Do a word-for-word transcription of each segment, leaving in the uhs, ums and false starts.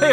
Hey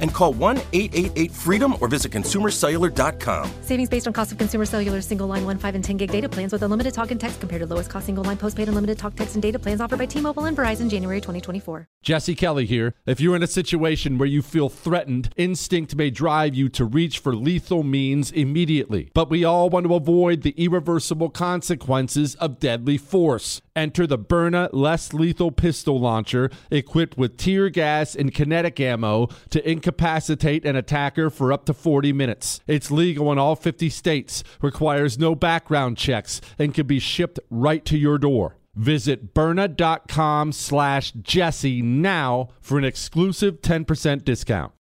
and call one eight eight eight freedom or visit consumer cellular dot com. Savings based on cost of Consumer Cellular single line one, five, and ten gig data plans with unlimited talk and text compared to lowest cost single line postpaid unlimited talk, text, and data plans offered by T-Mobile and Verizon January twenty twenty-four. Jesse Kelly here. If you're in a situation where you feel threatened, instinct may drive you to reach for lethal means immediately. But we all want to avoid the irreversible consequences of deadly force. Enter the Byrna Less Lethal Pistol Launcher, equipped with tear gas and kinetic ammo to incapacitate an attacker for up to forty minutes. It's legal in all fifty states, requires no background checks, and can be shipped right to your door. Visit Byrna.com slash Jesse now for an exclusive ten percent discount.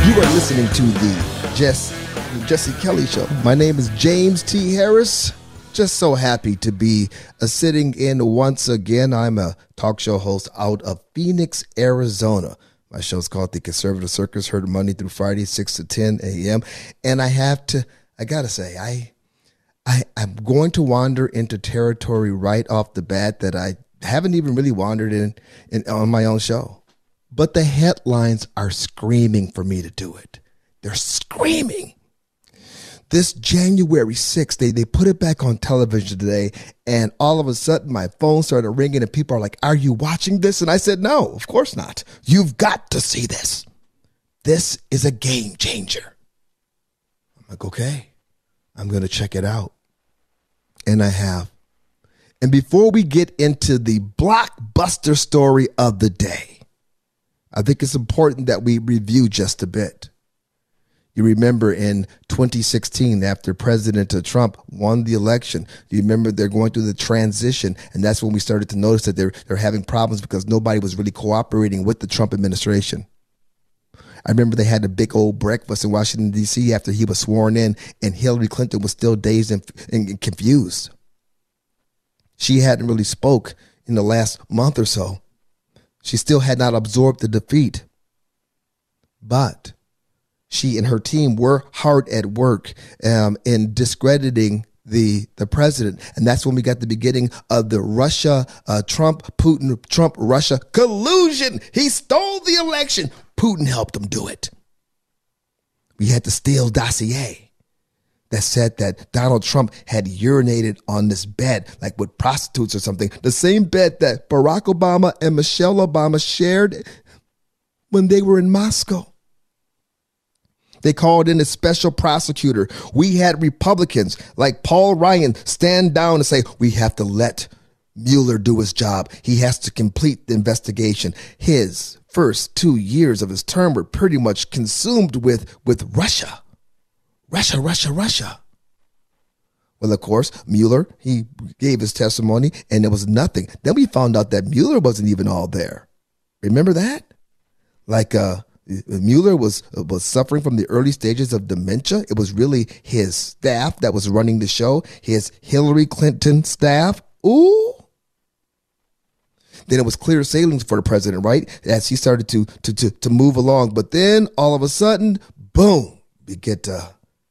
You are listening to the Jess, the Jesse Kelly Show. My name is James T. Harris. Just so happy to be uh, sitting in once again. I'm a talk show host out of Phoenix, Arizona. My show's called The Conservative Circus, heard Monday through Friday, six to ten a.m. And I have to, I got to say, I, I, I'm going to wander into territory right off the bat that I haven't even really wandered in, in on my own show. But the headlines are screaming for me to do it. They're screaming. This January sixth, they, they put it back on television today, and all of a sudden my phone started ringing and people are like, are you watching this? And I said, no, of course not. You've got to see this. This is a game changer. I'm like, okay, I'm going to check it out. And I have. And before we get into the blockbuster story of the day, I think it's important that we review just a bit. You remember in twenty sixteen, after President Trump won the election, you remember they're going through the transition, and that's when we started to notice that they're they're having problems because nobody was really cooperating with the Trump administration. I remember they had a big old breakfast in Washington, D C after he was sworn in, and Hillary Clinton was still dazed and, and confused. She hadn't really spoke in the last month or so. She still had not absorbed the defeat, but she and her team were hard at work um, in discrediting the the president. And that's when we got the beginning of the Russia, uh, Trump, Putin, Trump, Russia collusion. He stole the election. Putin helped him do it. We had the Steele dossier that said that Donald Trump had urinated on this bed, like with prostitutes or something, the same bed that Barack Obama and Michelle Obama shared when they were in Moscow. They called in a special prosecutor. We had Republicans like Paul Ryan stand down and say, we have to let Mueller do his job. He has to complete the investigation. His first two years of his term were pretty much consumed with, with Russia. Russia, Russia, Russia. Well, of course, Mueller, he gave his testimony and there was nothing. Then we found out that Mueller wasn't even all there. Remember that? Like uh, Mueller was was suffering from the early stages of dementia. It was really his staff that was running the show, his Hillary Clinton staff. Ooh. Then it was clear sailing for the president, right? As he started to to to, to move along. But then all of a sudden, boom, we get uh,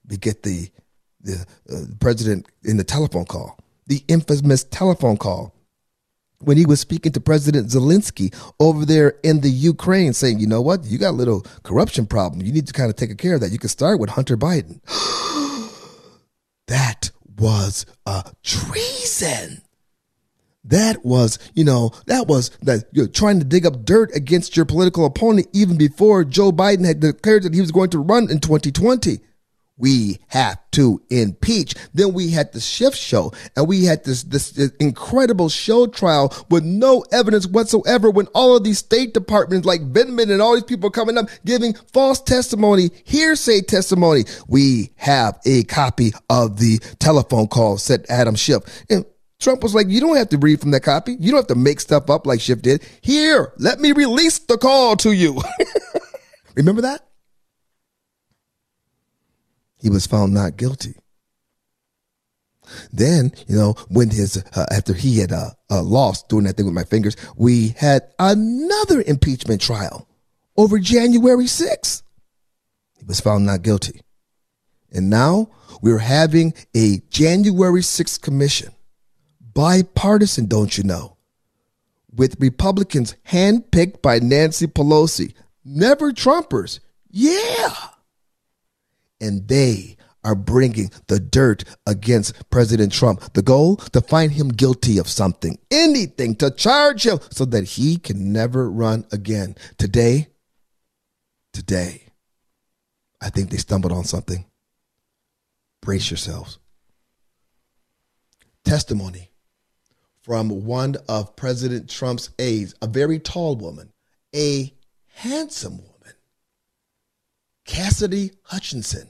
we get the the uh, president in the telephone call, the infamous telephone call, when he was speaking to President Zelensky over there in the Ukraine, saying, you know what, you got a little corruption problem. You need to kind of take care of that. You can start with Hunter Biden. That was a treason. That was, you know, that was that you're trying to dig up dirt against your political opponent even before Joe Biden had declared that he was going to run in twenty twenty. We have to impeach. Then we had the shift show, and we had this, this this incredible show trial with no evidence whatsoever, when all of these State Departments like Vindman and all these people are coming up giving false testimony, hearsay testimony. We have a copy of the telephone call, said Adam Schiff. And Trump was like, you don't have to read from that copy. You don't have to make stuff up like Schiff did. Here, let me release the call to you. Remember that? He was found not guilty. Then, you know, when his, uh, after he had uh, uh, lost doing that thing with my fingers, we had another impeachment trial over January sixth. He was found not guilty. And now we're having a January sixth commission. Bipartisan, don't you know, with Republicans handpicked by Nancy Pelosi, never Trumpers. Yeah. And they are bringing the dirt against President Trump. The goal, to find him guilty of something, anything, to charge him so that he can never run again. Today, today, I think they stumbled on something. Brace yourselves. Testimony from one of President Trump's aides, a very tall woman, a handsome woman, Cassidy Hutchinson.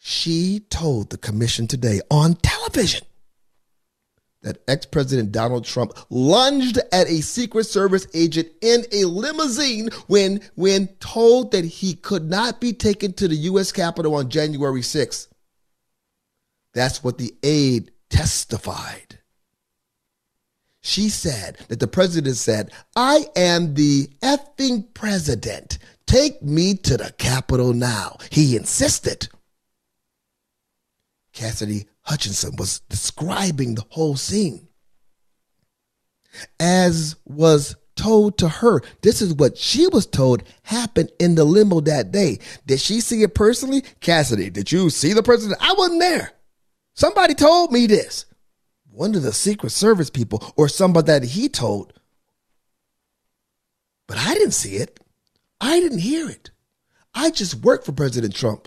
She told the commission today on television that ex-President Donald Trump lunged at a Secret Service agent in a limousine when, when told that he could not be taken to the U S Capitol on January sixth. That's what the aide testified. She said that the president said, I am the effing president. Take me to the Capitol now. He insisted. Cassidy Hutchinson was describing the whole scene. As was told to her, this is what she was told happened in the limo that day. Did she see it personally? Cassidy, did you see the president? I wasn't there. Somebody told me this. One of the Secret Service people or somebody that he told. But I didn't see it. I didn't hear it. I just worked for President Trump.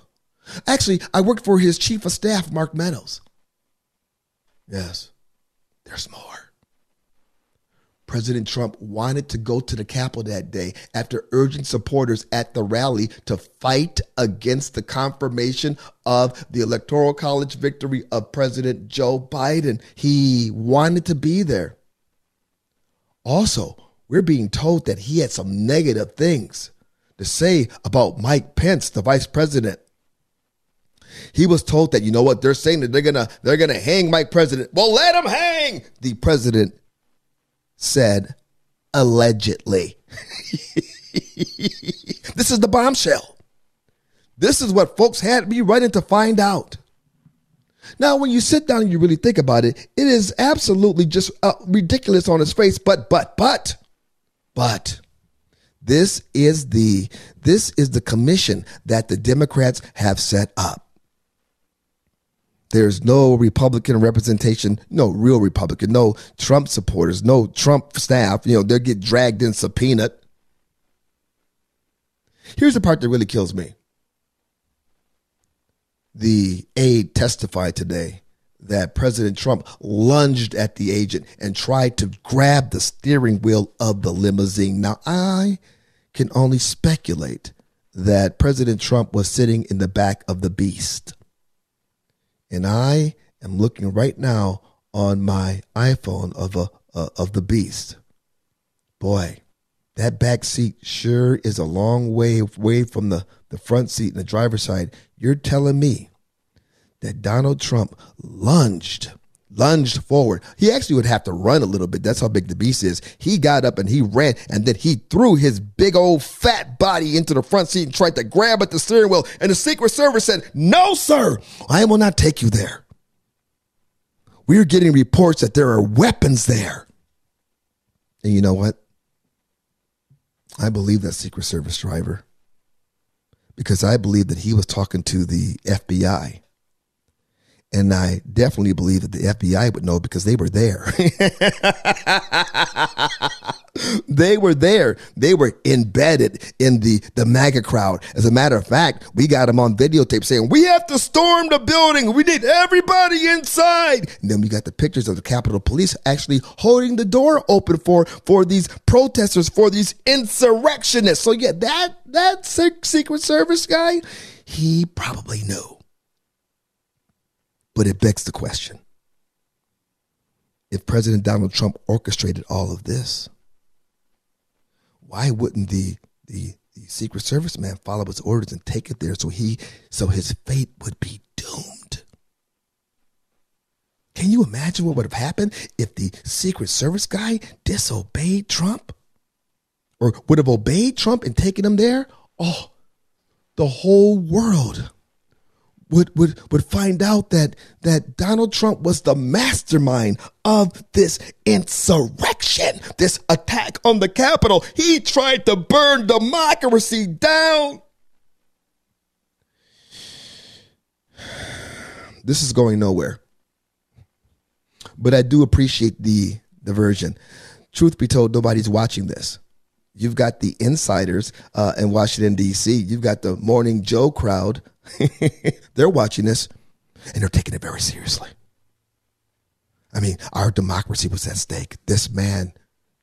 Actually, I worked for his chief of staff, Mark Meadows. Yes, there's more. President Trump wanted to go to the Capitol that day after urging supporters at the rally to fight against the confirmation of the Electoral College victory of President Joe Biden. He wanted to be there. Also, we're being told that he had some negative things to say about Mike Pence, the vice president. He was told that, you know what, they're saying that they're gonna they're gonna hang Mike President. Well, let him hang, the president said, allegedly. This is the bombshell. This is what folks had me writing to find out. Now, when you sit down and you really think about it, it is absolutely just uh, ridiculous on its face. But, but, but, but this is the this is the commission that the Democrats have set up. There's no Republican representation, no real Republican, no Trump supporters, no Trump staff. You know, they'll get dragged in, subpoenaed. Here's the part that really kills me. The aide testified today that President Trump lunged at the agent and tried to grab the steering wheel of the limousine. Now, I can only speculate that President Trump was sitting in the back of the beast. And I am looking right now on my iPhone of a uh, of the beast. Boy, that back seat sure is a long way away from the, the front seat and the driver's side. You're telling me that Donald Trump lunged, lunged forward. He actually would have to run a little bit. That's how big the beast is. He got up and he ran, and then he threw his big old fat body into the front seat and tried to grab at the steering wheel. And the Secret Service said, "No, sir, I will not take you there. We're getting reports that there are weapons there." And you know what? I believe that Secret Service driver, because I believe that he was talking to the F B I. And I definitely believe that the F B I would know, because they were there. They were there. They were embedded in the, the MAGA crowd. As a matter of fact, we got them on videotape saying, "We have to storm the building. We need everybody inside." And then we got the pictures of the Capitol Police actually holding the door open for, for these protesters, for these insurrectionists. So yeah, that, that Secret Service guy, he probably knew. But it begs the question, if President Donald Trump orchestrated all of this, why wouldn't the, the, the Secret Service man follow his orders and take it there so he so his fate would be doomed? Can you imagine what would have happened if the Secret Service guy disobeyed Trump, or would have obeyed Trump and taken him there? Oh, the whole world Would, would would find out that that Donald Trump was the mastermind of this insurrection, this attack on the Capitol. He tried to burn democracy down. This is going nowhere. But I do appreciate the diversion. Truth be told, nobody's watching this. You've got the insiders uh, in Washington, D C. You've got the Morning Joe crowd. They're watching this, and they're taking it very seriously. I mean, our democracy was at stake. This man,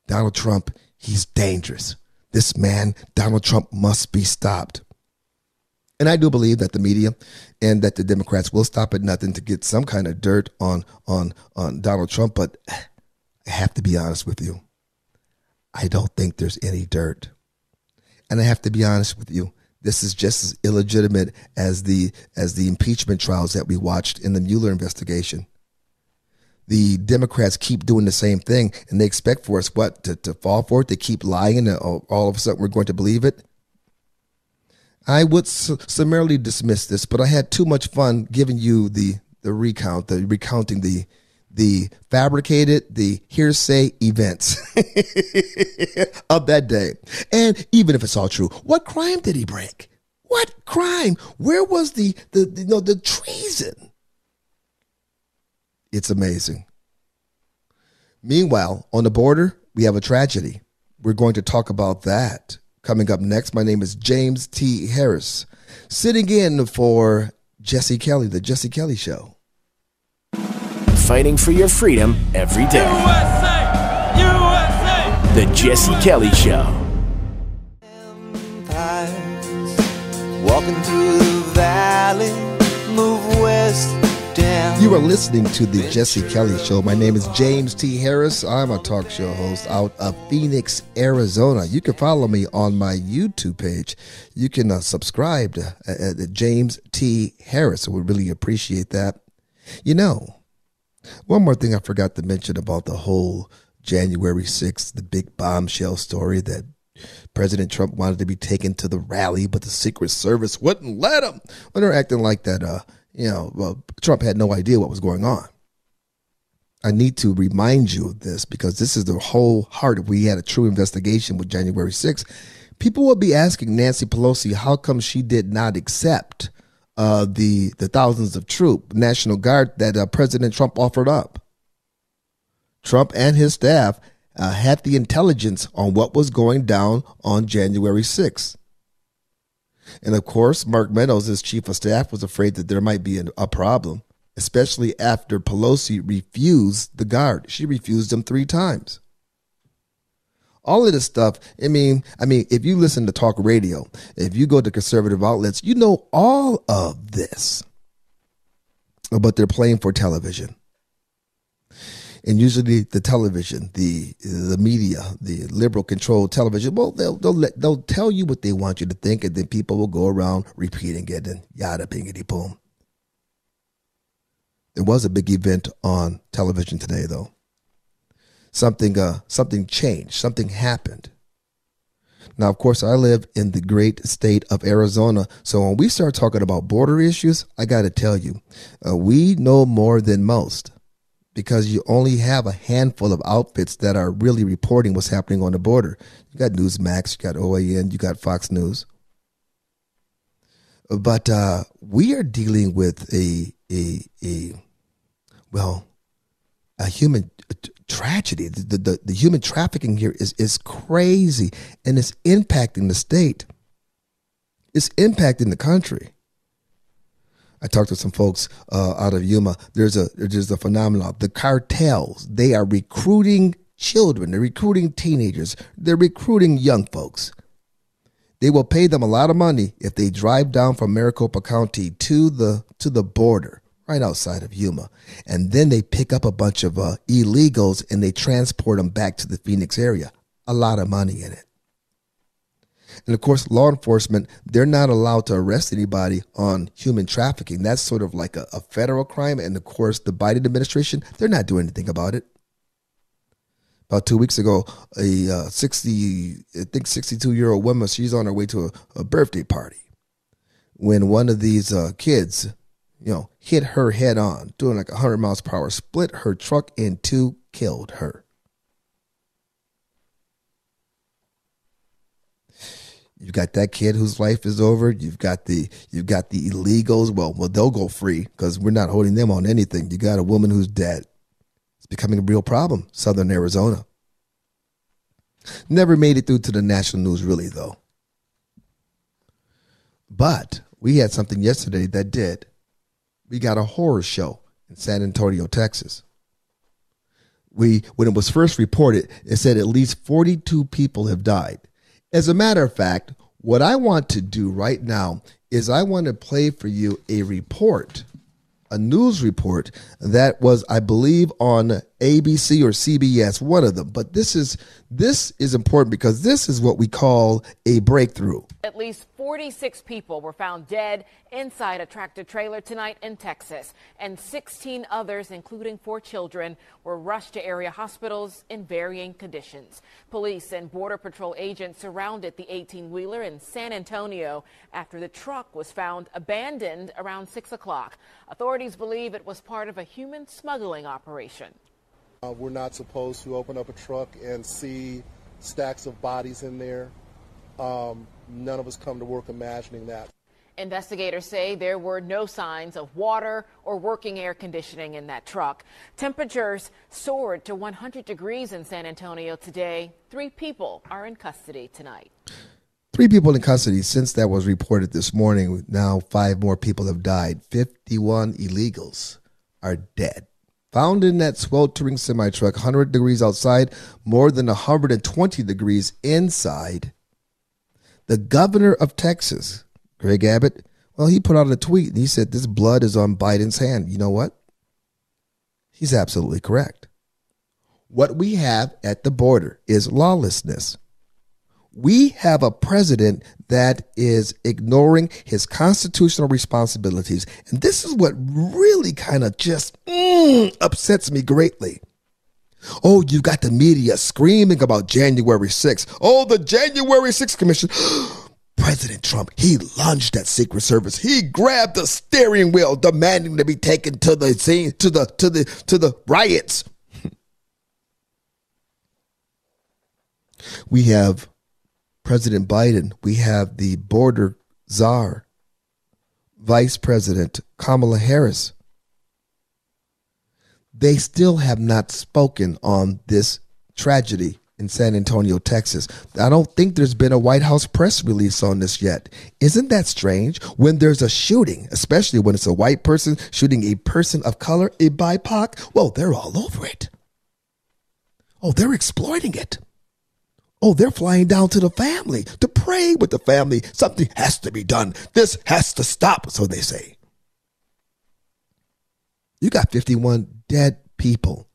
Donald Trump, he's dangerous. This man, Donald Trump, must be stopped. And I do believe that the media and that the Democrats will stop at nothing to get some kind of dirt on, on, on Donald Trump. But I have to be honest with you. I don't think there's any dirt. And I have to be honest with you. This is just as illegitimate as the as the impeachment trials that we watched in the Mueller investigation. The Democrats keep doing the same thing, and they expect for us, what, to, to fall for it? They keep lying, and all of a sudden we're going to believe it? I would su- summarily dismiss this, but I had too much fun giving you the, the recount, the recounting the the fabricated, the hearsay events of that day. And even if it's all true, what crime did he break? What crime? Where was the, the, the, you know, the treason? It's amazing. Meanwhile, on the border, we have a tragedy. We're going to talk about that coming up next. My name is James T. Harris, sitting in for Jesse Kelly, The Jesse Kelly Show. Fighting for your freedom every day. U S A! U S A! The Jesse U S A! Kelly Show. Walking through the valley, move west down. You are listening to The Jesse Kelly Show. My name is James T. Harris. I'm a talk show host out of Phoenix, Arizona. You can follow me on my YouTube page. You can uh, subscribe to uh, uh, James T. Harris. I would really appreciate that. You know, one more thing I forgot to mention about the whole January sixth, the big bombshell story that President Trump wanted to be taken to the rally, but the Secret Service wouldn't let him. When they're acting like that, uh, you know, well, Trump had no idea what was going on. I need to remind you of this, because this is the whole heart. If we had a true investigation with January sixth, people would be asking Nancy Pelosi how come she did not accept Uh, the the thousands of troop National Guard that uh, President Trump offered up. Trump and his staff uh, had the intelligence on what was going down on January sixth. And of course, Mark Meadows, his chief of staff, was afraid that there might be a, a problem, especially after Pelosi refused the guard. She refused them three times. all of this stuff. I mean, I mean, if you listen to talk radio, if you go to conservative outlets, you know all of this. But they're playing for television. And usually the television, the the media, the liberal controlled television, well, they'll they'll let, they'll tell you what they want you to think, and then people will go around repeating it and yada pingity boom. There was a big event on television today, though. Something uh something changed, something happened. Now, of course, I live in the great state of Arizona. So when we start talking about border issues, I got to tell you, uh, we know more than most, because you only have a handful of outfits that are really reporting what's happening on the border. You got Newsmax, you got O A N, you got Fox News. But uh, we are dealing with a, a, a well, a human t- tragedy. The, the, the human trafficking here is, is crazy, and it's impacting the state. It's impacting the country. I talked to some folks uh, out of Yuma. There's a there's a phenomenon. The cartels, they are recruiting children. They're recruiting teenagers. They're recruiting young folks. They will pay them a lot of money if they drive down from Maricopa County to the to the border, right outside of Yuma. And then they pick up a bunch of uh, illegals and they transport them back to the Phoenix area. A lot of money in it. And of course, law enforcement, they're not allowed to arrest anybody on human trafficking. That's sort of like a, a federal crime. And of course, the Biden administration, they're not doing anything about it. About two weeks ago, a uh, sixty, I think sixty-two-year-old woman, she's on her way to a, a birthday party when one of these uh, kids, you know, hit her head on, doing like one hundred miles per hour, split her truck in two, killed her. You've got that kid whose life is over. You've got the you've got the illegals. Well, well, they'll go free because we're not holding them on anything. You got a woman who's dead. It's becoming a real problem, Southern Arizona. Never made it through to the national news, really, though. But we had something yesterday that did. We got a horror show in San Antonio, Texas. We, when it was first reported, it said at least forty-two people have died. As a matter of fact, what I want to do right now is I want to play for you a report, a news report that was, I believe, on A B C or C B S, one of them. But this is this is important because this is what we call a breakthrough. At least forty-six people were found dead inside a tractor trailer tonight in Texas, and sixteen others, including four children, were rushed to area hospitals in varying conditions. Police and Border Patrol agents surrounded the eighteen-wheeler in San Antonio after the truck was found abandoned around six o'clock. Authorities believe it was part of a human smuggling operation. Uh, we're not supposed to open up a truck and see stacks of bodies in there. Um, none of us come to work imagining that. Investigators say there were no signs of water or working air conditioning in that truck. Temperatures soared to one hundred degrees in San Antonio today. Three people are in custody tonight. Three people in custody since that was reported this morning. Now five more people have died. fifty-one illegals are dead. Found in that sweltering semi-truck, one hundred degrees outside, more than one hundred twenty degrees inside. The governor of Texas, Greg Abbott, well, he put out a tweet and he said, this blood is on Biden's hand. You know what? He's absolutely correct. What we have at the border is lawlessness. We have a president that is ignoring his constitutional responsibilities. And this is what really kind of just mm, upsets me greatly. Oh, you've got the media screaming about January sixth. Oh, the January sixth Commission. President Trump, he lunged at Secret Service. He grabbed the steering wheel, demanding to be taken to the scene, to the, to the, to the riots. We have President Biden, we have the border czar, Vice President Kamala Harris. They still have not spoken on this tragedy in San Antonio, Texas. I don't think there's been a White House press release on this yet. Isn't that strange? When there's a shooting, especially when it's a white person shooting a person of color, a B I P O C, well, they're all over it. Oh, they're exploiting it. Oh, they're flying down to the family to pray with the family. Something has to be done. This has to stop, so they say. You got fifty-one dead people.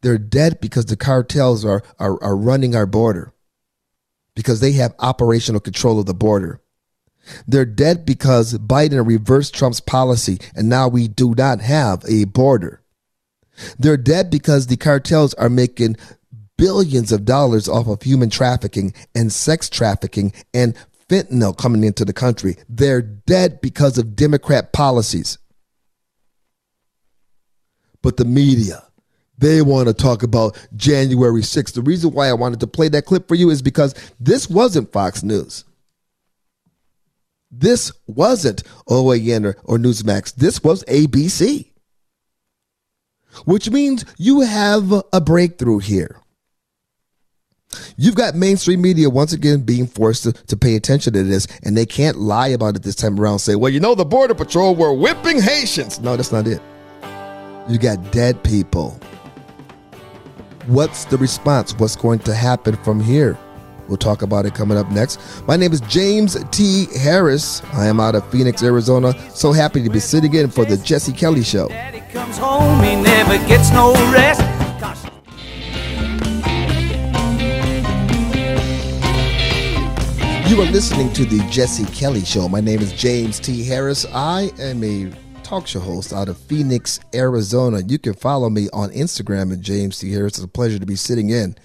They're dead because the cartels are, are, are running our border, because they have operational control of the border. They're dead because Biden reversed Trump's policy, and now we do not have a border. They're dead because the cartels are making billions of dollars off of human trafficking and sex trafficking and fentanyl coming into the country. They're dead because of Democrat policies. But the media, they want to talk about January sixth. The reason why I wanted to play that clip for you is because this wasn't Fox News. This wasn't O A N or, or Newsmax. This was A B C. Which means you have a breakthrough here. You've got mainstream media once again being forced to, to pay attention to this, and they can't lie about it this time around and say, well, you know, the Border Patrol were whipping Haitians. No, that's not it. You got dead people. What's the response? What's going to happen from here? We'll talk about it coming up next. My name is James T. Harris. I am out of Phoenix, Arizona. So happy to be sitting in for The Jesse Kelly Show. Daddy comes home, he never gets no rest. You are listening to The Jesse Kelly Show. My name is James T. Harris. I am a talk show host out of Phoenix, Arizona. You can follow me on Instagram at James T. Harris. It's a pleasure to be sitting in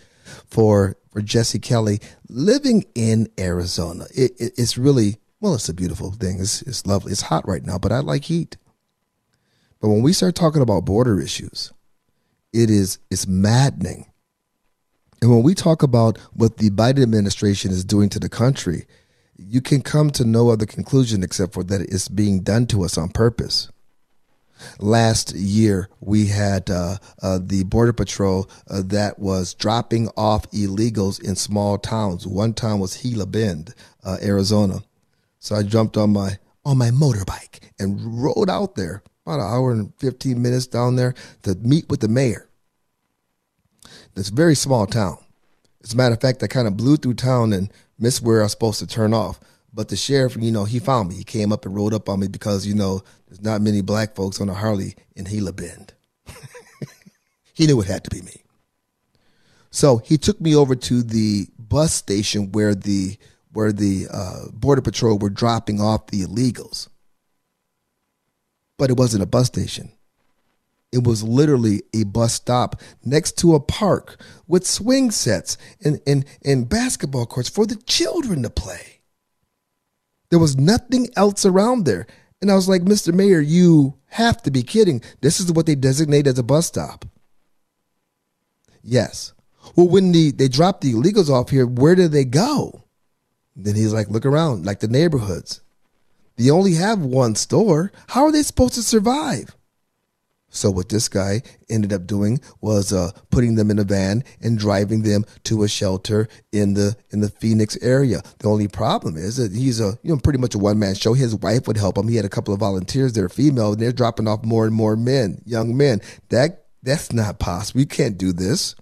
for, for Jesse Kelly, living in Arizona. It, it, it's really, well, it's a beautiful thing. It's, it's lovely. It's hot right now, but I like heat. But when we start talking about border issues, it is, it's maddening. And when we talk about what the Biden administration is doing to the country, you can come to no other conclusion except for that it's being done to us on purpose. Last year, we had uh, uh, the Border Patrol uh, that was dropping off illegals in small towns. One town was Gila Bend, uh, Arizona. So I jumped on my on my motorbike and rode out there about an hour and fifteen minutes down there to meet with the mayor. It's a very small town. As a matter of fact, I kind of blew through town and missed where I was supposed to turn off. But the sheriff, you know, he found me. He came up and rode up on me because, you know, there's not many black folks on a Harley in Gila Bend. He knew it had to be me. So he took me over to the bus station where the where the uh, Border Patrol were dropping off the illegals. But it wasn't a bus station. It was literally a bus stop next to a park with swing sets and, and, and basketball courts for the children to play. There was nothing else around there. And I was like, Mister Mayor, you have to be kidding. This is what they designate as a bus stop. Yes. Well, when the, they drop the illegals off here, where do they go? Then he's like, look around, like the neighborhoods. They only have one store. How are they supposed to survive? So what this guy ended up doing was uh, putting them in a van and driving them to a shelter in the in the Phoenix area. The only problem is that he's a you know pretty much a one man show. His wife would help him. He had a couple of volunteers that are female, and they're dropping off more and more men, young men. That that's not possible. You can't do this.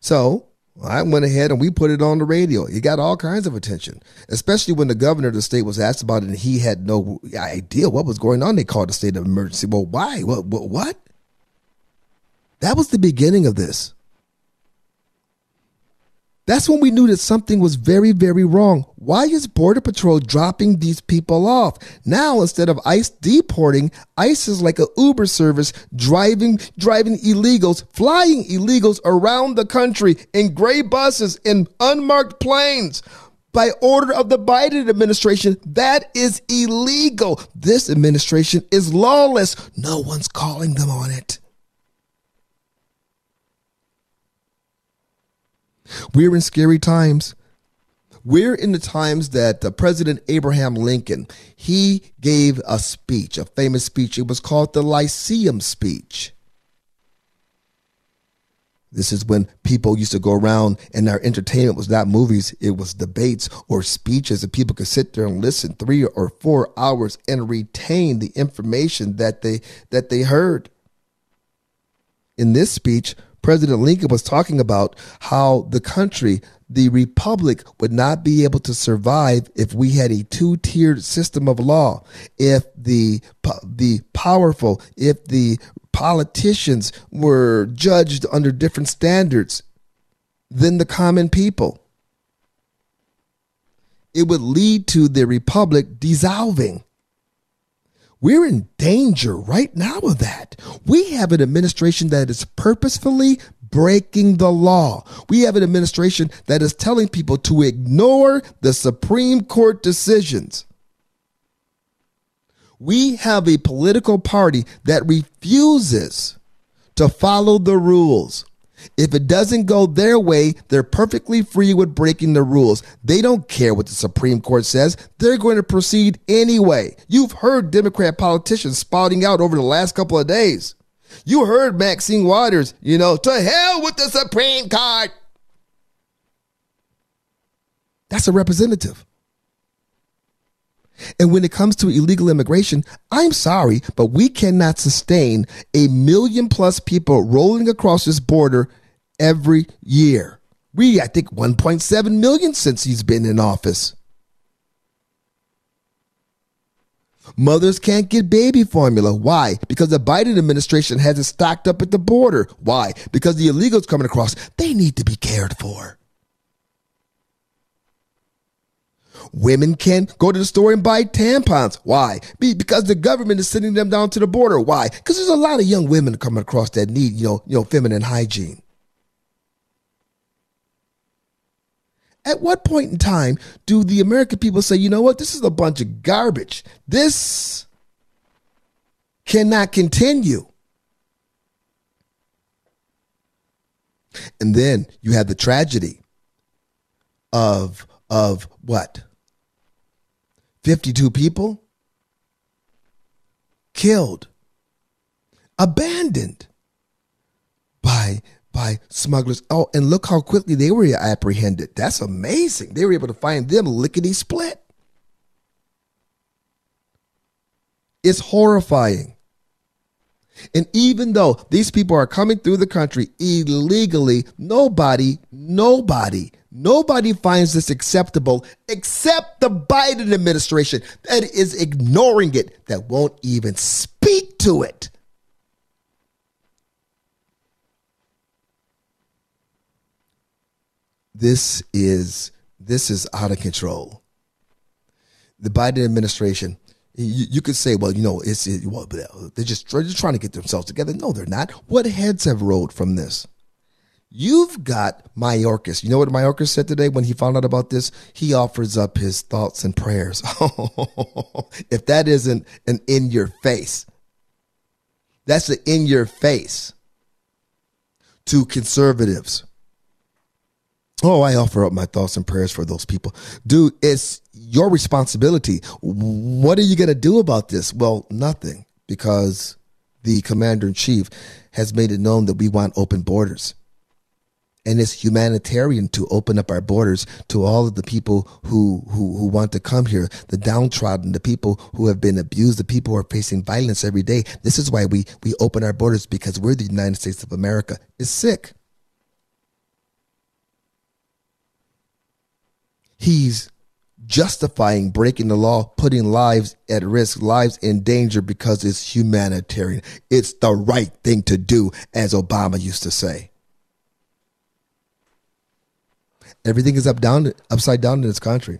So I went ahead and we put it on the radio. It got all kinds of attention, especially when the governor of the state was asked about it and he had no idea what was going on. They called a state of emergency. Well, why? What? What? What? That was the beginning of this. That's when we knew that something was very, very wrong. Why is Border Patrol dropping these people off? Now, instead of ICE deporting, ICE is like an Uber service driving, driving illegals, flying illegals around the country in gray buses and unmarked planes by order of the Biden administration. That is illegal. This administration is lawless. No one's calling them on it. We're in scary times. We're in the times that the President Abraham Lincoln, he gave a speech, a famous speech. It was called the Lyceum Speech. This is when people used to go around and our entertainment was not movies. It was debates or speeches, and people could sit there and listen three or four hours and retain the information that they that they heard. In this speech, President Lincoln was talking about how the country, the republic, would not be able to survive if we had a two-tiered system of law. If the the powerful, if the politicians were judged under different standards than the common people, it would lead to the republic dissolving. We're in danger right now of that. We have an administration that is purposefully breaking the law. We have an administration that is telling people to ignore the Supreme Court decisions. We have a political party that refuses to follow the rules. If it doesn't go their way, they're perfectly free with breaking the rules. They don't care what the Supreme Court says. They're going to proceed anyway. You've heard Democrat politicians spouting out over the last couple of days. You heard Maxine Waters, you know, to hell with the Supreme Court. That's a representative. And when it comes to illegal immigration, I'm sorry, but we cannot sustain a million plus people rolling across this border every year. We, I think, one point seven million since he's been in office. Mothers can't get baby formula. Why? Because the Biden administration has it stocked up at the border. Why? Because the illegals coming across, they need to be cared for. Women can't go to the store and buy tampons. Why? Because the government is sending them down to the border. Why? Because there's a lot of young women coming across that need, you know, you know, feminine hygiene. At what point in time do the American people say, you know what, this is a bunch of garbage. This cannot continue. And then you have the tragedy of of what? fifty-two people killed, abandoned by, by smugglers. Oh, and look how quickly they were apprehended. That's amazing. They were able to find them lickety-split. It's horrifying. And even though these people are coming through the country illegally, nobody, nobody, Nobody finds this acceptable except the Biden administration that is ignoring it, that won't even speak to it. This is this is out of control. The Biden administration, you, you could say, well, you know, it's it, well, they're just, they're just trying to get themselves together. No, they're not. What heads have rolled from this? You've got Mayorkas. You know what Mayorkas said today when he found out about this? He offers up his thoughts and prayers. If that isn't an in your face, that's an in your face to conservatives. Oh, I offer up my thoughts and prayers for those people. Dude, it's your responsibility. What are you going to do about this? Well, nothing, because the commander in chief has made it known that we want open borders. And it's humanitarian to open up our borders to all of the people who, who, who want to come here, the downtrodden, the people who have been abused, the people who are facing violence every day. This is why we, we open our borders, because we're the United States of America. It's sick. He's justifying breaking the law, putting lives at risk, lives in danger, because it's humanitarian. It's the right thing to do, as Obama used to say. Everything is up down, upside down in this country.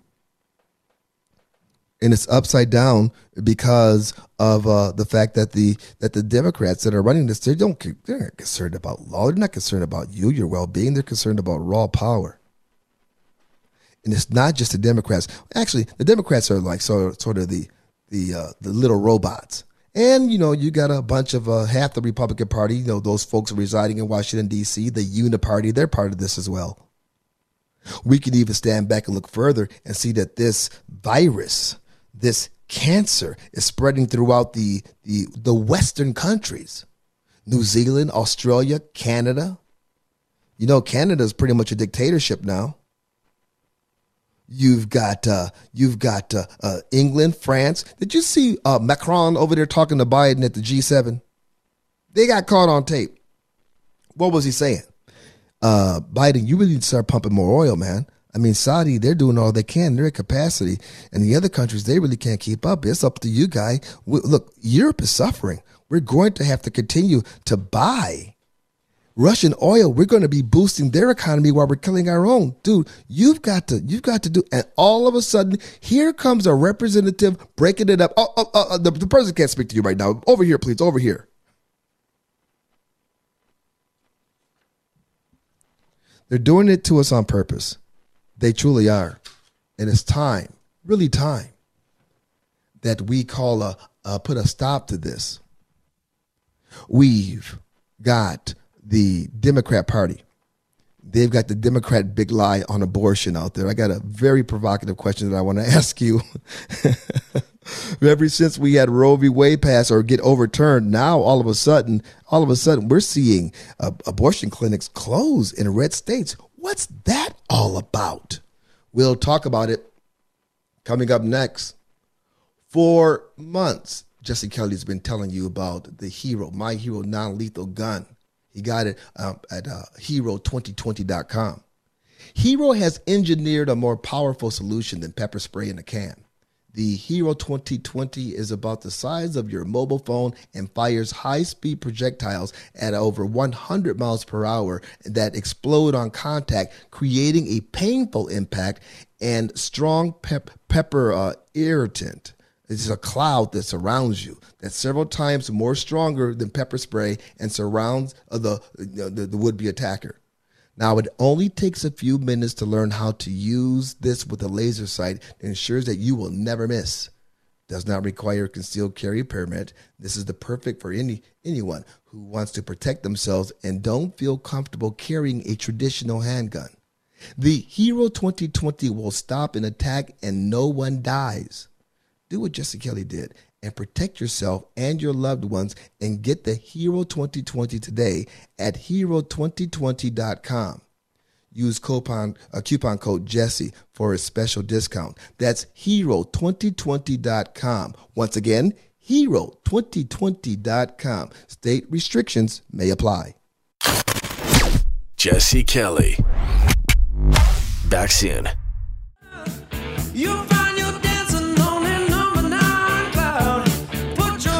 And it's upside down because of uh, the fact that the that the Democrats that are running this, they don't, they're not concerned about law. They're not concerned about you, your well-being. They're concerned about raw power. And it's not just the Democrats. Actually, the Democrats are like so, sort of the the uh, the little robots. And, you know, you got a bunch of uh, half the Republican Party, you know, those folks residing in Washington, D C, the Uniparty, they're part of this as well. We can even stand back and look further and see that this virus, this cancer, is spreading throughout the, the, the Western countries. New Zealand, Australia, Canada. You know, Canada is pretty much a dictatorship now. You've got uh, you've got uh, uh, England, France. Did you see uh, Macron over there talking to Biden at the G seven? They got caught on tape. What was he saying? Uh, Biden, you really need to start pumping more oil, man. I mean, Saudi, they're doing all they can. They're at capacity. And the other countries, they really can't keep up. It's up to you guys. We, look, Europe is suffering. We're going to have to continue to buy Russian oil. We're going to be boosting their economy while we're killing our own. Dude, you've got to, you've got to do. And all of a sudden, here comes a representative breaking it up. Oh, oh, oh, the, the president can't speak to you right now. Over here, please. Over here. They're doing it to us on purpose. They truly are. And it's time, really time, that we call a, a put a stop to this. We've got the Democrat Party. They've got the Democrat big lie on abortion out there. I got a very provocative question that I want to ask you. Ever since we had Roe v. Wade pass or get overturned, now all of a sudden, all of a sudden, we're seeing uh, abortion clinics close in red states. What's that all about? We'll talk about it coming up next. For months, Jesse Kelly's been telling you about the Hero, My Hero non-lethal gun. He got it um, at uh, hero twenty twenty dot com. Hero has engineered a more powerful solution than pepper spray in a can. The Hero twenty twenty is about the size of your mobile phone and fires high-speed projectiles at over one hundred miles per hour that explode on contact, creating a painful impact and strong pep- pepper uh, irritant. It's a cloud that surrounds you that's several times more stronger than pepper spray and surrounds the, the, the would-be attacker. Now, it only takes a few minutes to learn how to use this with a laser sight that ensures that you will never miss. Does not require a concealed carry permit. This is the perfect for any anyone who wants to protect themselves and don't feel comfortable carrying a traditional handgun. The Hero twenty twenty will stop an attack and no one dies. Do what Jesse Kelly did and protect yourself and your loved ones and get the Hero twenty twenty today at hero twenty twenty dot com. Use coupon, uh, coupon code Jesse for a special discount. That's hero twenty twenty dot com. Once again, hero twenty twenty dot com. State restrictions may apply. Jesse Kelly. Back soon. You-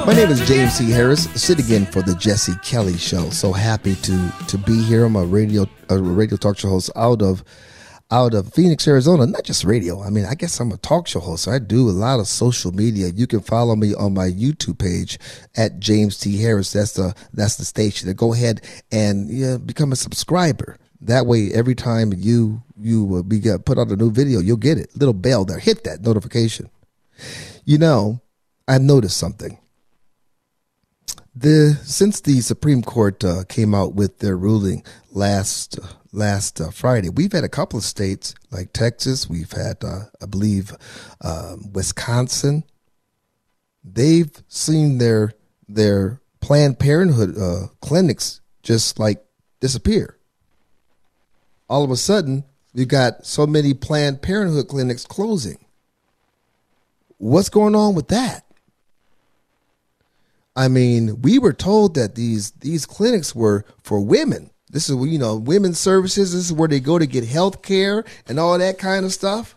My name is James T. Harris, sitting in for the Jesse Kelly Show. So happy to to be here. I'm a radio a radio talk show host out of out of Phoenix, Arizona. Not just radio. I mean, I guess I'm a talk show host. So I do a lot of social media. You can follow me on my YouTube page at James T. Harris. That's the that's the station. Go ahead and yeah, become a subscriber. That way, every time you you will be put out a new video, you'll get it. Little bell there. Hit that notification. You know, I've noticed something. The since the Supreme Court uh, came out with their ruling last uh, last uh, Friday, we've had a couple of states like Texas. We've had, uh, I believe, um, Wisconsin. They've seen their their Planned Parenthood uh, clinics just like disappear. All of a sudden, we've got so many Planned Parenthood clinics closing. What's going on with that? I mean, we were told that these these clinics were for women. This is, you know, women's services. This is where they go to get health care and all that kind of stuff.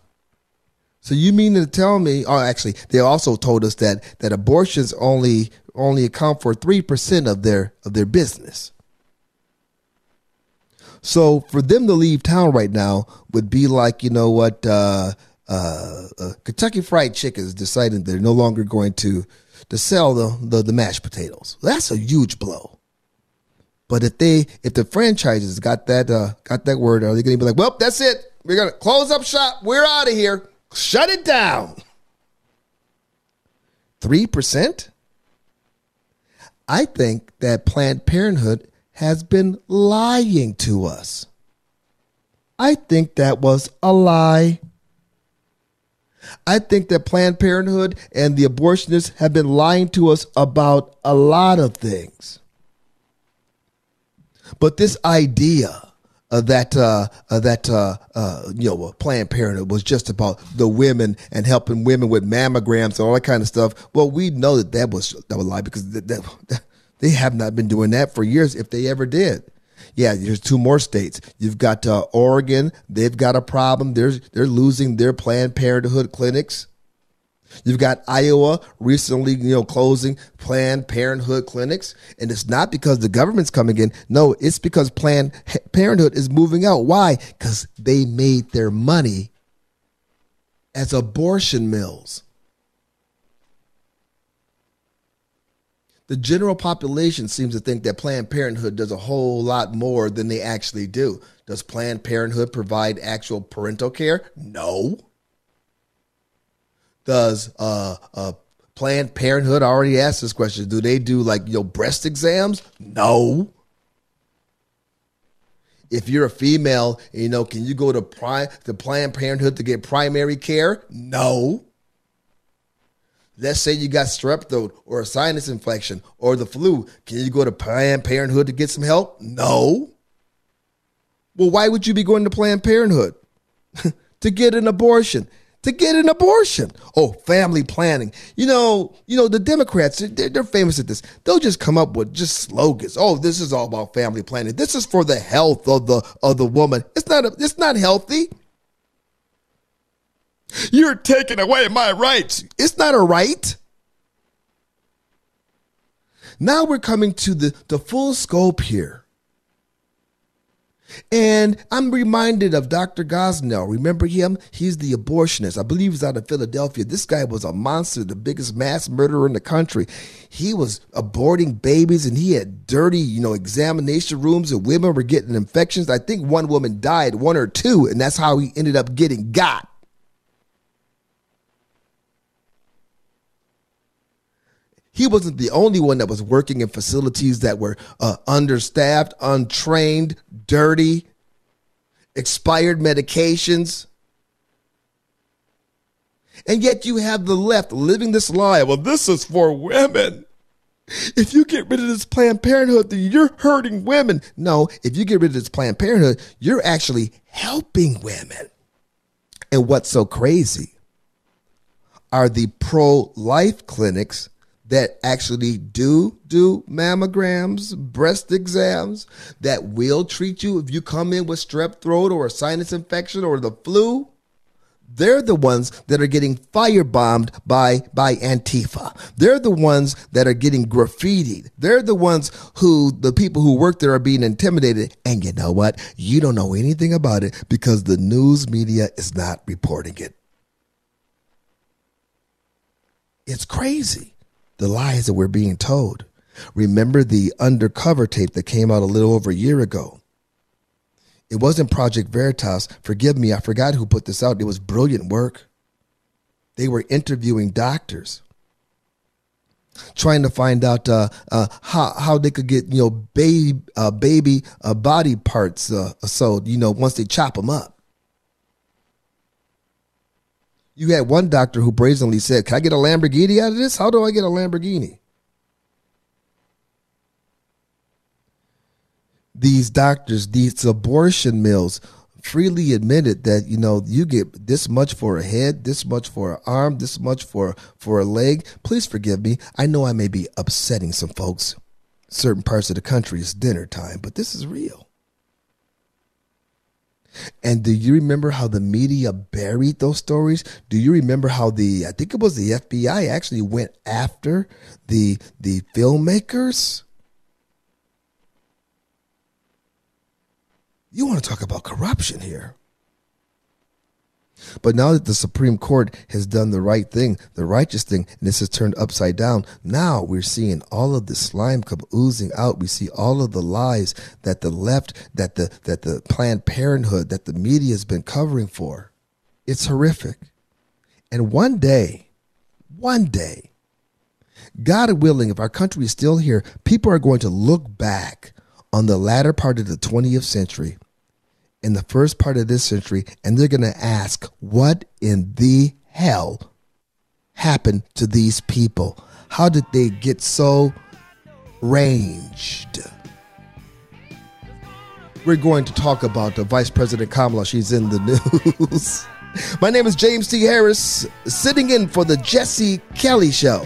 So you mean to tell me, oh, actually, they also told us that that abortions only only account for three percent of their of their business. So for them to leave town right now would be like, you know what, uh, uh, uh, Kentucky Fried Chicken is deciding they're no longer going to to sell the, the the mashed potatoes. That's a huge blow. But if they if the franchises got that uh, got that word, are they going to be like, well, that's it. We're going to close up shop. We're out of here. Shut it down. three percent? I think that Planned Parenthood has been lying to us. I think that was a lie. I think that Planned Parenthood and the abortionists have been lying to us about a lot of things. But this idea uh, that uh, uh, that uh, uh, you know, Planned Parenthood was just about the women and helping women with mammograms and all that kind of stuff. Well, we know that that was that was a lie because that, that, that, they have not been doing that for years if they ever did. Yeah, there's two more states. You've got uh, Oregon. They've got a problem. They're, they're losing their Planned Parenthood clinics. You've got Iowa recently, you know, closing Planned Parenthood clinics. And it's not because the government's coming in. No, it's because Planned Parenthood is moving out. Why? Because they made their money as abortion mills. The general population seems to think that Planned Parenthood does a whole lot more than they actually do. Does Planned Parenthood provide actual parental care? No. Does uh, uh, Planned Parenthood, I already asked this question, do they do like your breast exams? No. If you're a female, you know, can you go to, pri- to Planned Parenthood to get primary care? No. Let's say you got strep throat or a sinus infection or the flu. Can you go to Planned Parenthood to get some help? No. Well, why would you be going to Planned Parenthood? To get an abortion. To get an abortion. Oh, family planning. You know, you know the Democrats, they're, they're famous at this. They'll just come up with just slogans. Oh, this is all about family planning. This is for the health of the of the woman. It's not a, it's not healthy. You're taking away my rights. It's not a right. Now we're coming to the, the full scope here. And I'm reminded of Doctor Gosnell. Remember him? He's the abortionist. I believe he's out of Philadelphia. This guy was a monster, the biggest mass murderer in the country. He was aborting babies, and he had dirty, you know, examination rooms, and women were getting infections. I think one woman died, one or two, and that's how he ended up getting got. He wasn't the only one that was working in facilities that were uh, understaffed, untrained, dirty, expired medications. And yet you have the left living this lie. Well, this is for women. If you get rid of this Planned Parenthood, then you're hurting women. No, if you get rid of this Planned Parenthood, you're actually helping women. And what's so crazy are the pro-life clinics that actually do do mammograms, breast exams, that will treat you if you come in with strep throat or a sinus infection or the flu. They're the ones that are getting firebombed by, by Antifa. They're the ones that are getting graffitied. They're the ones who, the people who work there are being intimidated. And you know what? You don't know anything about it because the news media is not reporting it. It's crazy. The lies that we're being told. Remember the undercover tape that came out a little over a year ago? It wasn't Project Veritas. Forgive me, I forgot who put this out. It was brilliant work. They were interviewing doctors, trying to find out uh, uh, how how they could get you know baby uh, baby uh, body parts uh, sold. You know, once they chop them up. You had one doctor who brazenly said, can I get a Lamborghini out of this? How do I get a Lamborghini? These doctors, these abortion mills, freely admitted that, you know, you get this much for a head, this much for an arm, this much for, for a leg. Please forgive me. I know I may be upsetting some folks. Certain parts of the country, it's dinner time, but this is real. And do you remember how the media buried those stories? Do you remember how the, I think it was the F B I actually went after the, the filmmakers? You want to talk about corruption here. But now that the Supreme Court has done the right thing, the righteous thing, and this is turned upside down, now we're seeing all of the slime come oozing out. We see all of the lies that the left, that the that the Planned Parenthood, that the media has been covering for. It's horrific. And one day, one day, God willing, if our country is still here, people are going to look back on the latter part of the twentieth century, in the first part of this century, and they're going to ask, what in the hell happened to these people? How did they get so ranged? We're going to talk about the Vice President Kamala. She's in the news. My name is James T. Harris, sitting in for the Jesse Kelly Show.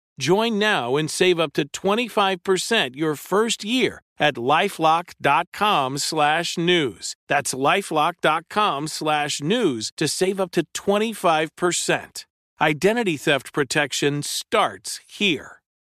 Join now and save up to twenty-five percent your first year at LifeLock.com slash news. That's LifeLock.com slash news to save up to twenty-five percent. Identity theft protection starts here.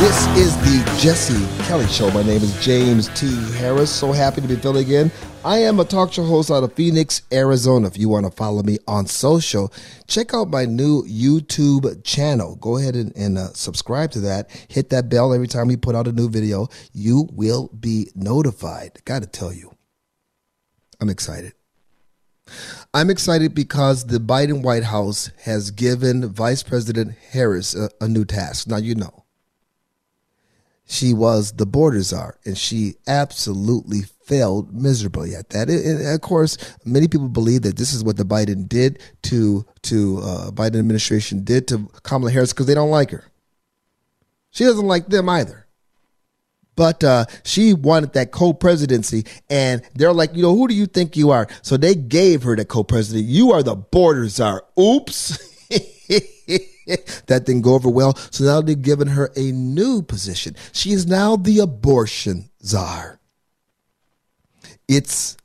This is The Jesse Kelly Show. My name is James T. Harris. So happy to be filling in. I am a talk show host out of Phoenix, Arizona. If you want to follow me on social, check out my new YouTube channel. Go ahead and, and uh, subscribe to that. Hit that bell every time we put out a new video. You will be notified. Got to tell you, I'm excited. I'm excited because the Biden White House has given Vice President Harris a, a new task. Now, you know, she was the border czar, and she absolutely failed miserably at that. And of course, many people believe that this is what the Biden did to to uh, Biden administration did to Kamala Harris because they don't like her. She doesn't like them either. But uh, she wanted that co-presidency, and they're like, you know, who do you think you are? So they gave her that co-president. You are the border czar. Oops. That didn't go over well. So now they've given her a new position. She is now the abortion czar. It's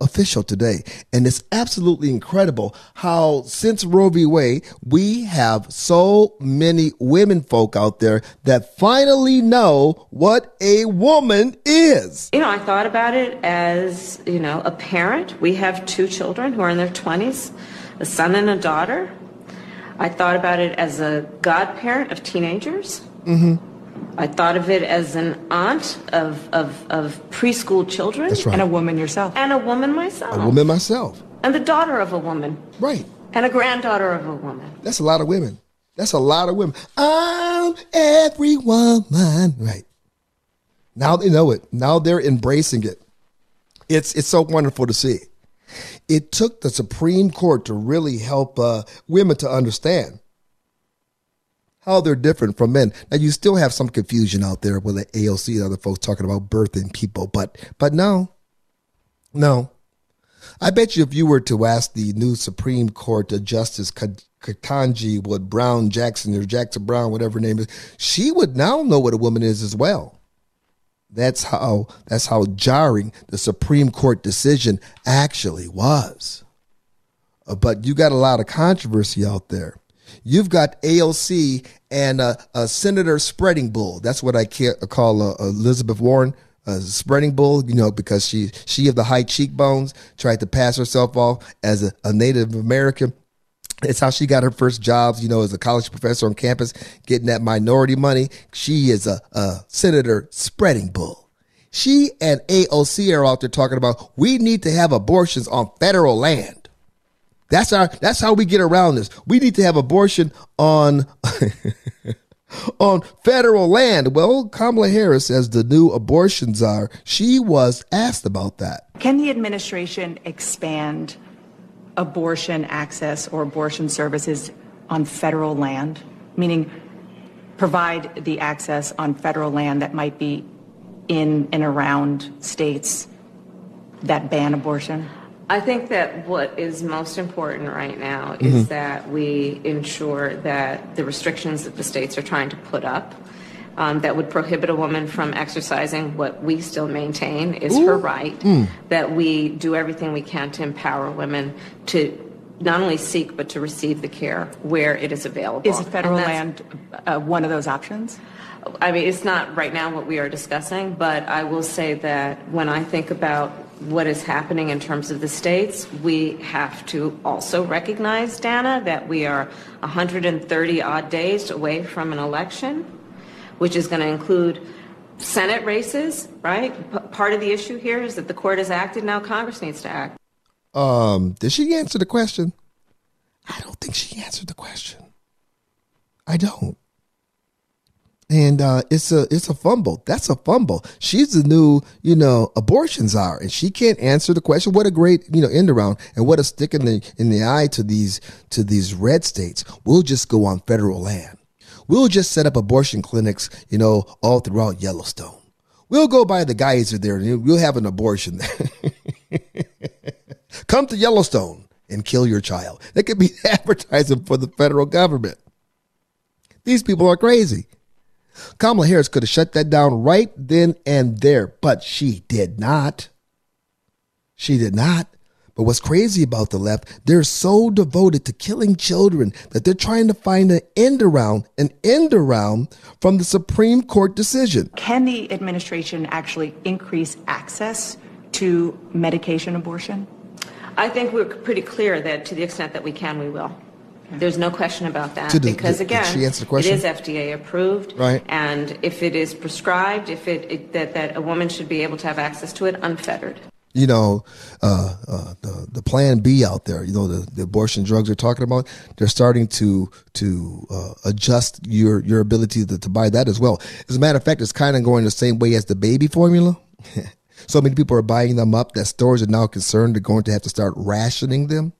official today. And it's absolutely incredible how since Roe v. Wade, we have so many women folk out there that finally know what a woman is. You know, I thought about it as, you know, a parent. We have two children who are in their twenties, a son and a daughter. I thought about it as a godparent of teenagers. Mm-hmm. I thought of it as an aunt of, of, of preschool children. That's right. And a woman yourself. And a woman myself. A woman myself. And the daughter of a woman. Right. And a granddaughter of a woman. That's a lot of women. That's a lot of women. I'm every woman. Right. Now they know it. Now they're embracing it. It's, it's so wonderful to see. It took the Supreme Court to really help uh, women to understand how they're different from men. Now, you still have some confusion out there with the A O C and other folks talking about birthing people, but but no, no. I bet you if you were to ask the new Supreme Court Justice Katanji Wood Brown Jackson or Jackson Brown, whatever her name is, she would now know what a woman is as well. That's how that's how jarring the Supreme Court decision actually was. Uh, but you got a lot of controversy out there. You've got A O C and uh, a Senator Spreading Bull. That's what I call uh, Elizabeth Warren, uh, Spreading Bull, you know, because she she of the high cheekbones tried to pass herself off as a, a Native American. It's how she got her first jobs, you know, as a college professor on campus, getting that minority money. She is a, a Senator Spreading Bull. She and A O C are out there talking about we need to have abortions on federal land. That's our. That's how we get around this. We need to have abortion on on federal land. Well, Kamala Harris, as the new abortion czar, she was asked about that. Can the administration expand abortion access or abortion services on federal land? Meaning, provide the access on federal land that might be in and around states that ban abortion? I think that what is most important right now is mm-hmm. that we ensure that the restrictions that the states are trying to put up um, that would prohibit a woman from exercising what we still maintain is Ooh. her right, mm. that we do everything we can to empower women to not only seek but to receive the care where it is available. Is federal land uh, one of those options? I mean, it's not right now what we are discussing, but I will say that when I think about what is happening in terms of the states, we have to also recognize, Dana, that we are one hundred thirty odd days away from an election, which is going to include Senate races, right? P- part of the issue here is that the court has acted, now Congress needs to act. Um, did she answer the question? I don't think she answered the question. I don't. And uh, it's a it's a fumble. That's a fumble. She's the new, you know, abortion czar, and she can't answer the question. What a great, you know, end around, and what a stick in the in the eye to these to these red states. We'll just go on federal land. We'll just set up abortion clinics, you know, all throughout Yellowstone. We'll go by the geyser there, and we'll have an abortion there. Come to Yellowstone and kill your child. That could be advertising for the federal government. These people are crazy. Kamala Harris could have shut that down right then and there, but she did not. She did not. But what's crazy about the left, they're so devoted to killing children that they're trying to find an end around, an end around from the Supreme Court decision. Can the administration actually increase access to medication abortion? I think we're pretty clear that to the extent that we can, we will. There's no question about that, did, because, did, again, did it is F D A approved. Right. And if it is prescribed, if it, it that, that a woman should be able to have access to it unfettered. You know, uh, uh, the, the plan B out there, you know, the, the abortion drugs they're talking about, they're starting to to uh, adjust your, your ability to, to buy that as well. As a matter of fact, it's kind of going the same way as the baby formula. So many people are buying them up that stores are now concerned they're going to have to start rationing them.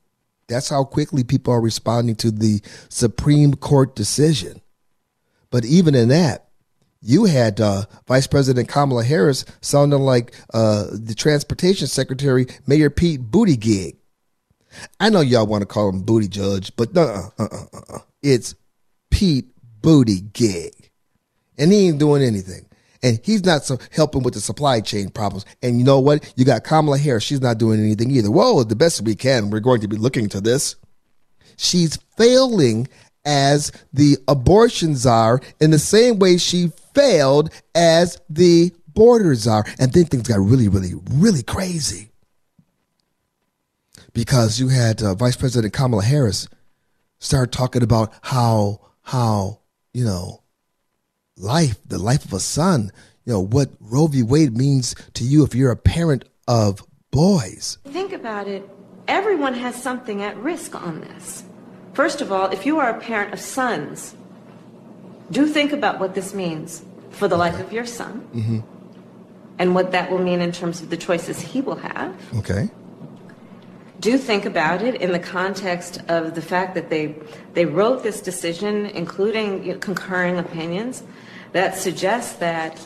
That's how quickly people are responding to the Supreme Court decision. But even in that, you had uh, Vice President Kamala Harris sounding like uh, the Transportation Secretary, Mayor Pete Buttigieg. I know y'all want to call him Booty Judge, but no, uh, uh, uh, uh, it's Pete Buttigieg, and he ain't doing anything. and he's not so helping with the supply chain problems. And you know what? You got Kamala Harris. She's not doing anything either. Well, the best we can, we're going to be looking to this. She's failing as the abortion czar in the same way she failed as the border czar. And then things got really, really, really crazy. Because you had uh, Vice President Kamala Harris start talking about how, how, you know, life, the life of a son, you know, what Roe v. Wade means to you if you're a parent of boys. Think about it. Everyone has something at risk on this. First of all, if you are a parent of sons, do think about what this means for the okay. life of your son mm-hmm. and what that will mean in terms of the choices he will have. Okay. Do think about it in the context of the fact that they they wrote this decision, including you know, concurring opinions, that suggests that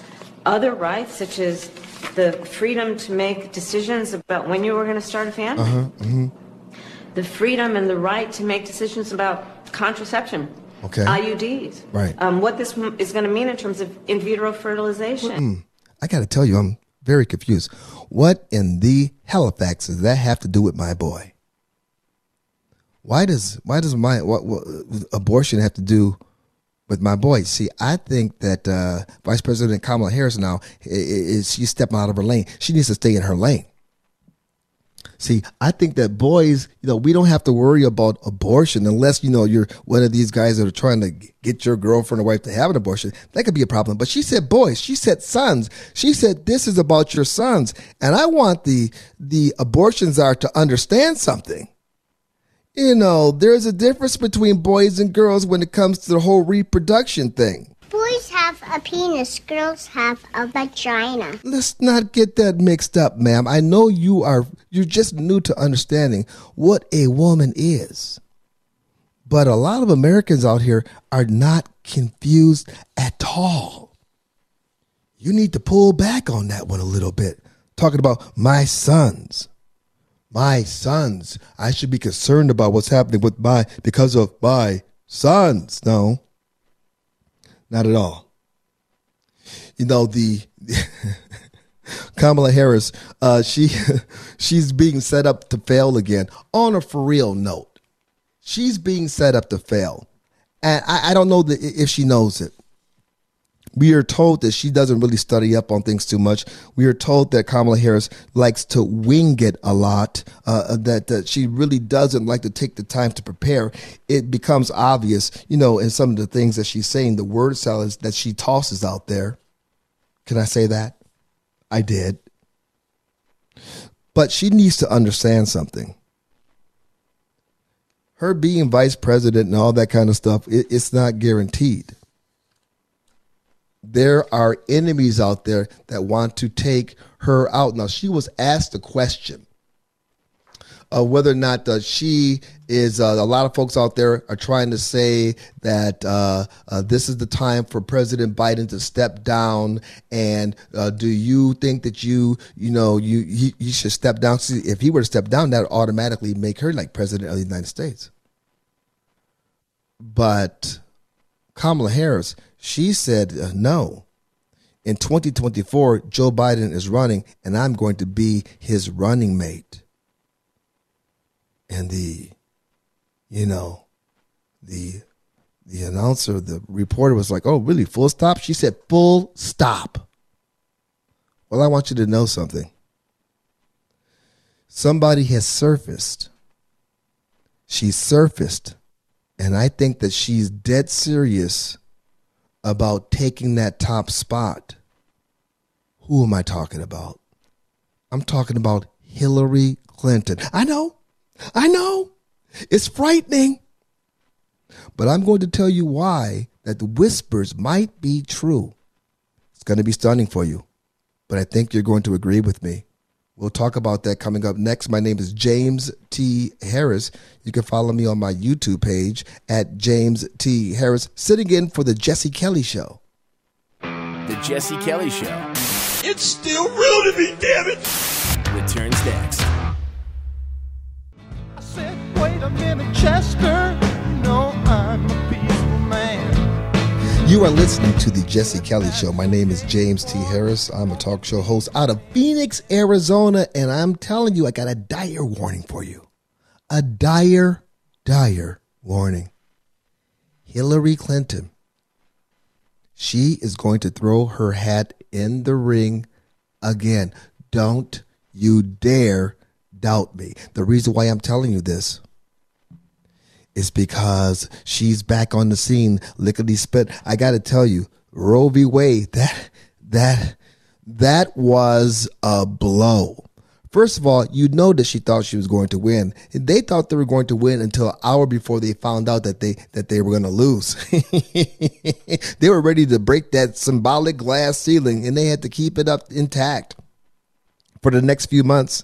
other rights, such as the freedom to make decisions about when you were going to start a family, uh-huh. mm-hmm. the freedom and the right to make decisions about contraception, okay. I U Ds, right? Um, what this is going to mean in terms of in vitro fertilization. Mm-hmm. I got to tell you, I'm very confused. What in the Halifax does that have to do with my boy? Why does why does my what, what abortion have to do with my boy? See, I think that uh, Vice President Kamala Harris now is she's stepping out of her lane. She needs to stay in her lane. See, I think that boys, you know, we don't have to worry about abortion unless, you know, you're one of these guys that are trying to get your girlfriend or wife to have an abortion. That could be a problem. But she said boys. She said sons. She said this is about your sons. And I want the the abortion czar to understand something. You know, there's a difference between boys and girls when it comes to the whole reproduction thing. Boys have a penis, girls have a vagina. Let's not get that mixed up, ma'am. I know you are, you're just new to understanding what a woman is. But a lot of Americans out here are not confused at all. You need to pull back on that one a little bit. Talking about my sons. My sons. I should be concerned about what's happening with my, because of my sons. No. Not at all. You know, the Kamala Harris, uh, she she's being set up to fail again. On a for real note, she's being set up to fail. And I, I don't know that if she knows it. We are told that she doesn't really study up on things too much. We are told that Kamala Harris likes to wing it a lot, uh, that, that she really doesn't like to take the time to prepare. It becomes obvious, you know, in some of the things that she's saying, the word salads that she tosses out there. Can I say that? I did. But she needs to understand something. Her being vice president and all that kind of stuff, it, it's not guaranteed. There are enemies out there that want to take her out. Now, she was asked a question of whether or not uh, she is, uh, a lot of folks out there are trying to say that uh, uh, this is the time for President Biden to step down. And uh, do you think that you, you know, you, you, you should step down? See, if he were to step down, that would automatically make her like president of the United States. But Kamala Harris, she said, uh, no, in twenty twenty-four, Joe Biden is running and I'm going to be his running mate. And the, you know, the, the announcer, the reporter was like, oh, really? Full stop? She said, full stop. Well, I want you to know something. Somebody has surfaced. She surfaced. And I think that she's dead serious about taking that top spot. Who am I talking about? I'm talking about Hillary Clinton. I know, I know, it's frightening. But I'm going to tell you why that the whispers might be true. It's going to be stunning for you, but I think you're going to agree with me. We'll talk about that coming up next. My name is James T. Harris. You can follow me on my YouTube page at James T. Harris, sitting in for The Jesse Kelly Show. The Jesse Kelly Show. It's still real to me, damn it! Returns next. I said, wait a minute, Chester. You know I'm a peaceful man. You are listening to The Jesse Kelly Show. My name is James T. Harris. I'm a talk show host out of Phoenix, Arizona, and I'm telling you, I got a dire warning for you. A dire, dire warning. Hillary Clinton. She is going to throw her hat in the ring again. Don't you dare doubt me. The reason why I'm telling you this is because she's back on the scene, lickety spit. I got to tell you, Roe v. Wade, that that that was a blow. First of all, you know that she thought she was going to win. They thought they were going to win until an hour before they found out that they that they were going to lose. They were ready to break that symbolic glass ceiling, and they had to keep it up intact for the next few months.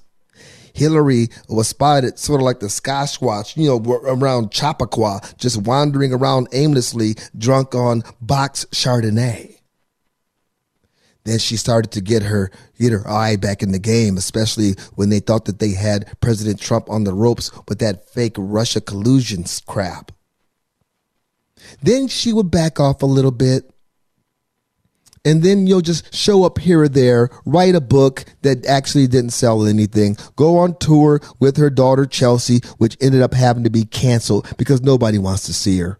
Hillary was spotted sort of like the Sasquatch, you know, around Chappaqua, just wandering around aimlessly, drunk on boxed Chardonnay. Then she started to get her, get her eye back in the game, especially when they thought that they had President Trump on the ropes with that fake Russia collusion crap. Then she would back off a little bit. And then you'll just show up here or there, write a book that actually didn't sell anything, go on tour with her daughter, Chelsea, which ended up having to be canceled because nobody wants to see her.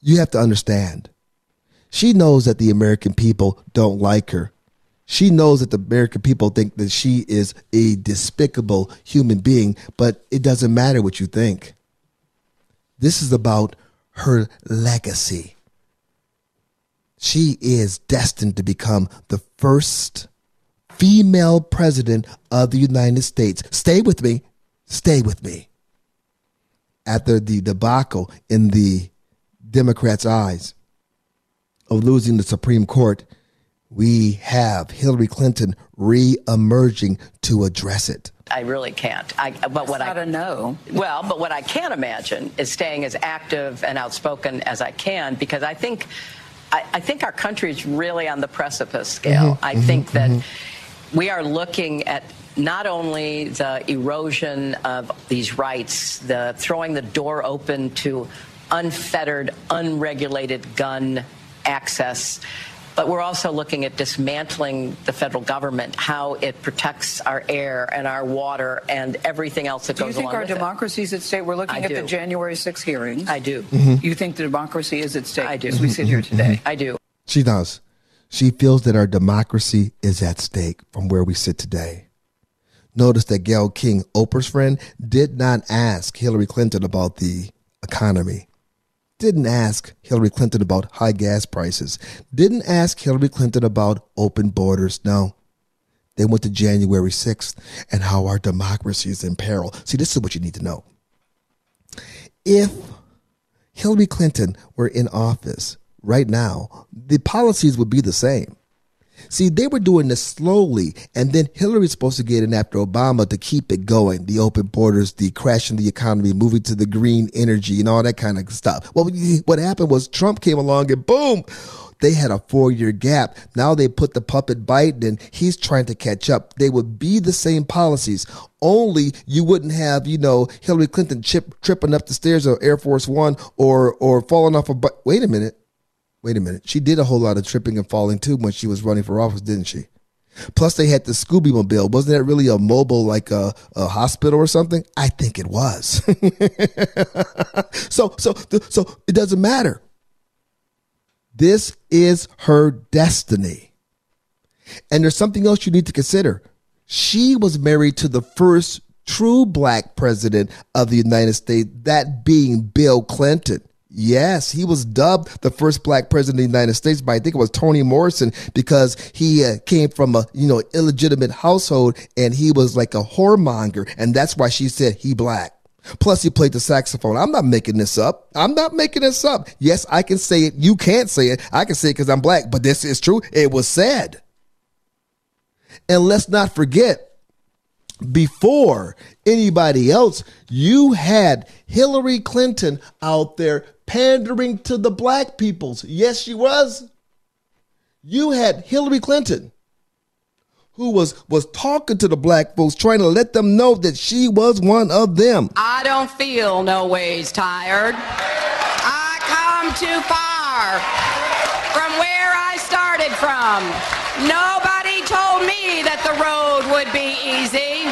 You have to understand. She knows that the American people don't like her. She knows that the American people think that she is a despicable human being, but it doesn't matter what you think. This is about her legacy. She is destined to become the first female president of the United States. Stay with me. Stay with me. After the debacle in the Democrats' eyes of losing the Supreme Court, we have Hillary Clinton re-emerging to address it. I really can't. I, but what I gotta know. Well, but what I can imagine is staying as active and outspoken as I can, because I think... I, I think our country is really on the precipice scale. Mm-hmm, I mm-hmm, think that mm-hmm. we are looking at not only the erosion of these rights, the throwing the door open to unfettered, unregulated gun access, but we're also looking at dismantling the federal government, how it protects our air and our water and everything else that goes along with it. Do you think our democracy is at stake? We're looking at the January sixth hearings. I do. Mm-hmm. You think the democracy is at stake? I do. As we sit here today. Mm-hmm. I do. She does. She feels that our democracy is at stake from where we sit today. Notice that Gayle King, Oprah's friend, did not ask Hillary Clinton about the economy. Didn't ask Hillary Clinton about high gas prices. Didn't ask Hillary Clinton about open borders. No. They went to January sixth and how our democracy is in peril. See, this is what you need to know. If Hillary Clinton were in office right now, the policies would be the same. See, they were doing this slowly, and then Hillary's supposed to get in after Obama to keep it going. The open borders, the crashing the economy, moving to the green energy, and all that kind of stuff. Well, what happened was Trump came along, and boom, they had a four-year gap. Now they put the puppet Biden in. He's trying to catch up. They would be the same policies, only you wouldn't have, you know, Hillary Clinton chip, tripping up the stairs of Air Force One or or falling off a bike. Wait a minute. Wait a minute. She did a whole lot of tripping and falling too when she was running for office, didn't she? Plus, they had the Scooby Mobile. Wasn't that really a mobile, like a, a hospital or something? I think it was. so, so, so it doesn't matter. This is her destiny. And there's something else you need to consider. She was married to the first true black president of the United States, that being Bill Clinton. Yes, he was dubbed the first black president of the United States by, I think it was Toni Morrison, because he uh, came from a, you know, illegitimate household, and he was like a whoremonger. And that's why she said he black. Plus, he played the saxophone. I'm not making this up. I'm not making this up. Yes, I can say it. You can't say it. I can say it because I'm black. But this is true. It was said. And let's not forget, before anybody else, you had Hillary Clinton out there pandering to the black peoples. Yes, she was. You had Hillary Clinton, who was was talking to the black folks, trying to let them know that she was one of them. I don't feel no ways tired. I come too far. from where I started from. Nobody told me that the road would be easy.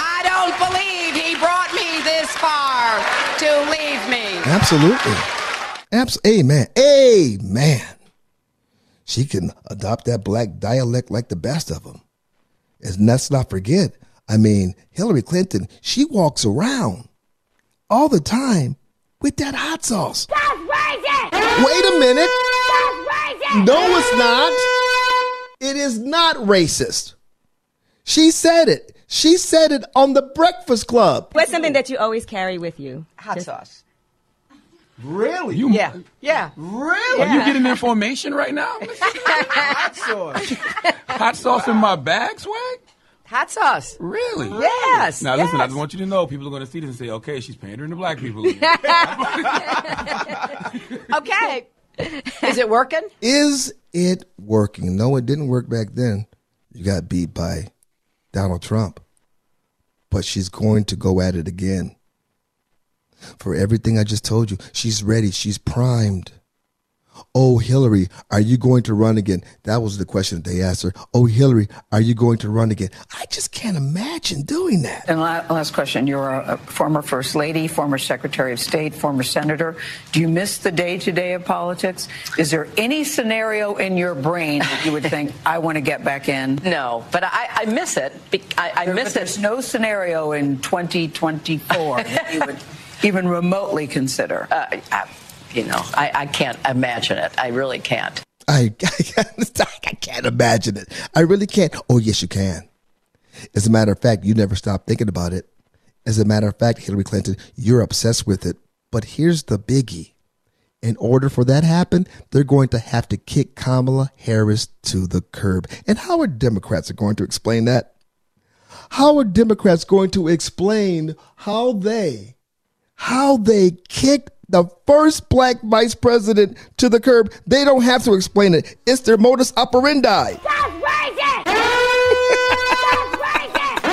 I don't believe he brought me this far to leave me. Absolutely. Abs- Amen. Amen. She can adopt that black dialect like the best of them. And let's not forget, I mean, Hillary Clinton, she walks around all the time with that hot sauce. That's racist! Wait a minute. That's racist! No, it's not. It is not racist. She said it. She said it on The Breakfast Club. What's something that you always carry with you? Hot Just- sauce. Really? You, yeah. Yeah. Really? Are yeah. you getting information right now? Hot sauce. Hot sauce wow. in my bag, swag? Hot sauce. Really? Yes. Now, yes. listen, I just want you to know, people are going to see this and say, okay, she's pandering to black people. Okay. Is it working? Is it working? No, it didn't work back then. You got beat by Donald Trump. But she's going to go at it again. For everything I just told you, she's ready. She's primed. Oh, Hillary, are you going to run again? That was the question that they asked her. Oh, Hillary, are you going to run again? I just can't imagine doing that. And last question. You're a former first lady, former secretary of state, former senator. Do you miss the day-to-day of politics? Is there any scenario in your brain that you would think, I want to get back in? No, but I, I miss it. I, I there, miss it. There's no scenario in twenty twenty-four that you would even remotely consider. Uh, I, you know, I, I can't imagine it. I really can't. I, I, I can't imagine it. I really can't. Oh, yes, you can. As a matter of fact, you never stop thinking about it. As a matter of fact, Hillary Clinton, you're obsessed with it. But here's the biggie. In order for that to happen, they're going to have to kick Kamala Harris to the curb. And how are Democrats are going to explain that? How are Democrats going to explain how they... How they kicked the first black vice president to the curb. They don't have to explain it. It's their modus operandi. That's racist! That's racist!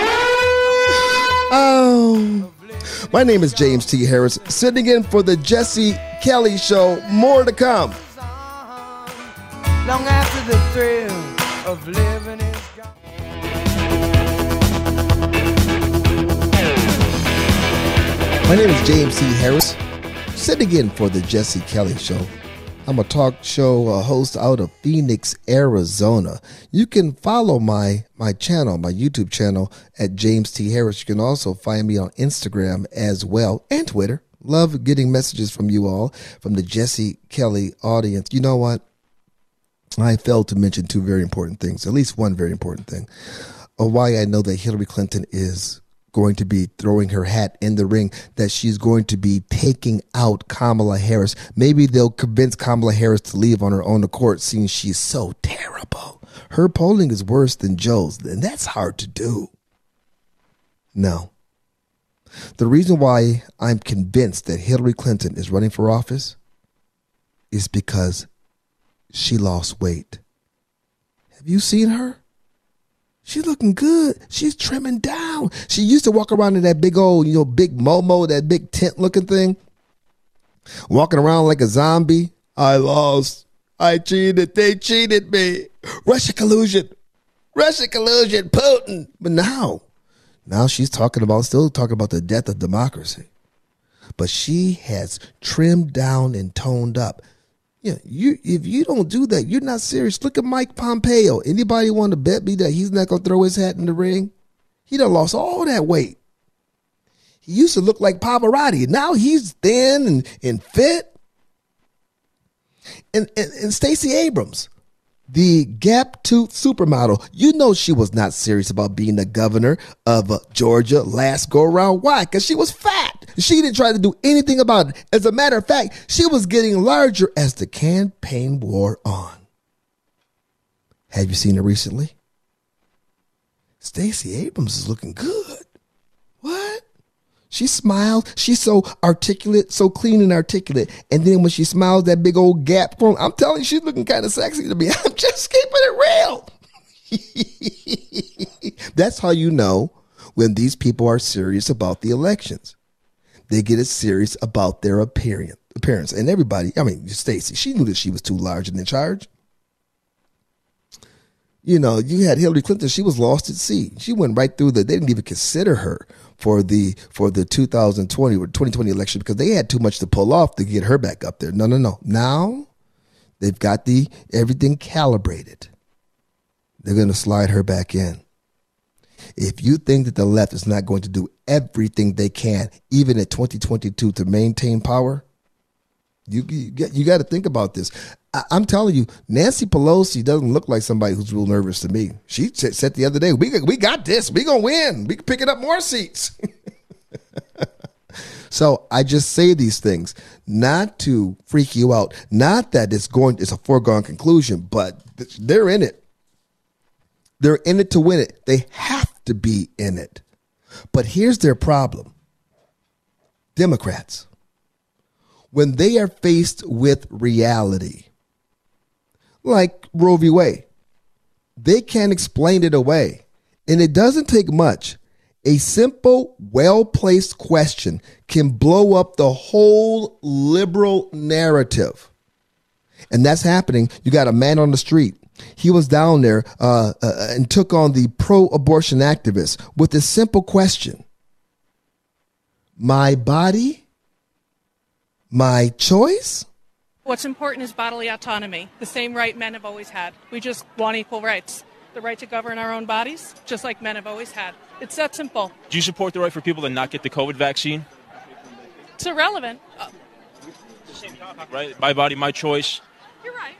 Oh. My name is James T. Harris, sitting in for The Jesse Kelly Show. More to come. Long after the thrill of living in. My name is James T. Harris, sitting in for The Jesse Kelly Show. I'm a talk show a host out of Phoenix, Arizona. You can follow my, my channel, my YouTube channel at James T. Harris. You can also find me on Instagram as well and Twitter. Love getting messages from you all, from the Jesse Kelly audience. You know what? I failed to mention two very important things, at least one very important thing, of why I know that Hillary Clinton is going to be throwing her hat in the ring, that she's going to be taking out Kamala Harris. Maybe they'll convince Kamala Harris to leave on her own accord, seeing she's so terrible. Her polling is worse than Joe's, and that's hard to do. No. The reason why I'm convinced that Hillary Clinton is running for office is because she lost weight. Have you seen her? She's looking good. She's trimming down. She used to walk around in that big old, you know, big Momo, that big tent looking thing. Walking around like a zombie. I lost. I cheated. They cheated me. Russia collusion. Russia collusion. Putin. But now, now she's talking about, still talking about the death of democracy. But she has trimmed down and toned up. Yeah, you. If you don't do that, you're not serious. Look at Mike Pompeo. Anybody want to bet me that he's not going to throw his hat in the ring? He done lost all that weight. He used to look like Pavarotti. Now he's thin and, and fit. And, and, and Stacey Abrams, the gap-toothed supermodel. You know she was not serious about being the governor of uh, Georgia last go-around. Why? Because she was fat. She didn't try to do anything about it. As a matter of fact, she was getting larger as the campaign wore on. Have you seen her recently? Stacey Abrams is looking good. What? She smiles. She's so articulate, so clean and articulate. And then when she smiles, that big old gap phone, I'm telling you, she's looking kind of sexy to me. I'm just keeping it real. That's how you know when these people are serious about the elections. They get it serious about their appearance. appearance. And everybody, I mean, Stacey, she knew that she was too large and in charge. You know, you had Hillary Clinton. She was lost at sea. She went right through the. They didn't even consider her for the for the two thousand twenty or twenty twenty election because they had too much to pull off to get her back up there. No, no, no. Now they've got the everything calibrated. They're going to slide her back in. If you think that the left is not going to do everything they can, even at twenty twenty-two, to maintain power, you you, you got to think about this. I'm telling you, Nancy Pelosi doesn't look like somebody who's real nervous to me. She said the other day, we, we got this. We're going to win. We're picking up more seats. So I just say these things not to freak you out. Not that it's going, it's a foregone conclusion, but they're in it. They're in it to win it. They have to be in it. But here's their problem. Democrats, when they are faced with reality, like Roe v. Wade, they can't explain it away. And it doesn't take much. A simple, well-placed question can blow up the whole liberal narrative. And that's happening. You got a man on the street. He was down there uh, uh, and took on the pro-abortion activists with a simple question. My body? My choice? What's important is bodily autonomy, the same right men have always had. We just want equal rights. The right to govern our own bodies, just like men have always had. It's that simple. Do you support the right for people to not get the COVID vaccine? It's irrelevant. Uh, right? My body, my choice. You're right.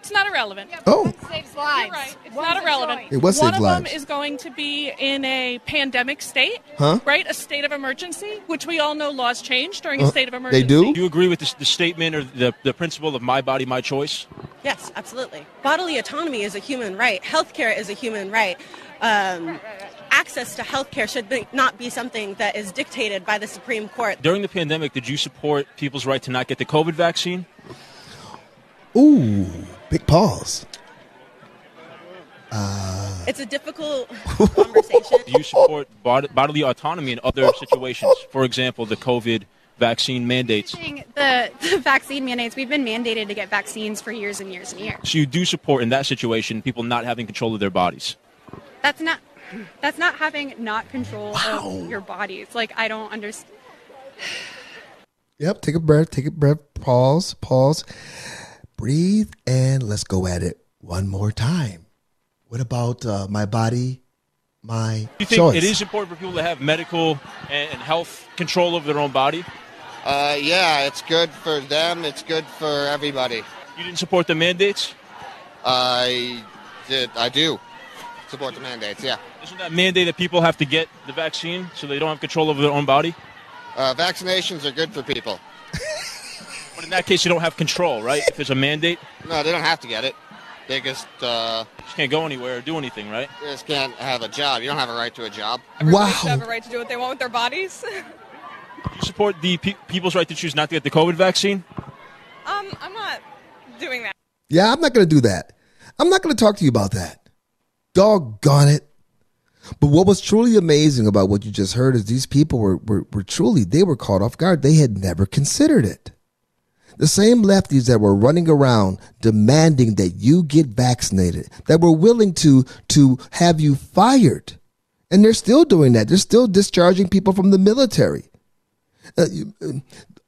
It's not irrelevant. Yeah, oh. It saves lives. You're right. It's One's not irrelevant. It was One of lives. them is going to be in a pandemic state, huh? right? A state of emergency, which we all know laws change during uh, a state of emergency. They do? Do you agree with this, the statement or the, the principle of my body, my choice? Yes, absolutely. Bodily autonomy is a human right. Healthcare is a human right. Um, right, right, right. Access to healthcare should be, not be something that is dictated by the Supreme Court. During the pandemic, did you support people's right to not get the COVID vaccine? Ooh. Big pause. Uh, it's a difficult conversation. Do you support bod- bodily autonomy in other situations? For example, the COVID vaccine mandates. The, the vaccine mandates, we've been mandated to get vaccines for years and years and years. So you do support in that situation people not having control of their bodies? That's not, that's not having not control wow. of your bodies. Like, I don't understand. Yep, take a breath, take a breath, pause, pause. Breathe and let's go at it one more time. What about uh, my body, my choice? Do you think it is important for people to have medical and health control over their own body? Uh, yeah, it's good for them. It's good for everybody. You didn't support the mandates? I did. I do support the mandates, yeah. Isn't that mandate that people have to get the vaccine so they don't have control over their own body? Uh, vaccinations are good for people. In that case, you don't have control, right? If there's a mandate? No, they don't have to get it. They just, uh... just can't go anywhere or do anything, right? They just can't have a job. You don't have a right to a job. Everybody wow. should have a right to do what they want with their bodies. Do you support the pe- people's right to choose not to get the COVID vaccine? Um, I'm not doing that. Yeah, I'm not going to do that. I'm not going to talk to you about that. Doggone it. But what was truly amazing about what you just heard is these people were, were, were truly, they were caught off guard. They had never considered it. The same lefties that were running around demanding that you get vaccinated, that were willing to to have you fired. And they're still doing that. They're still discharging people from the military. Uh, you, uh,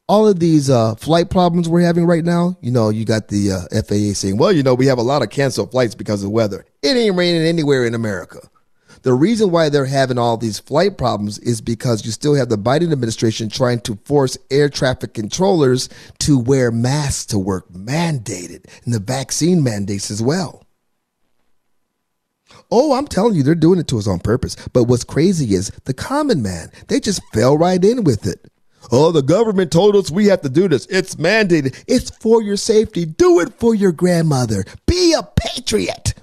all of these uh, flight problems we're having right now, you know, you got the uh, F A A saying, well, you know, we have a lot of canceled flights because of weather. It ain't raining anywhere in America. The reason why they're having all these flight problems is because you still have the Biden administration trying to force air traffic controllers to wear masks to work, mandated, and the vaccine mandates as well. Oh, I'm telling you, they're doing it to us on purpose. But what's crazy is the common man, they just fell right in with it. Oh, the government told us we have to do this. It's mandated. It's for your safety. Do it for your grandmother. Be a patriot.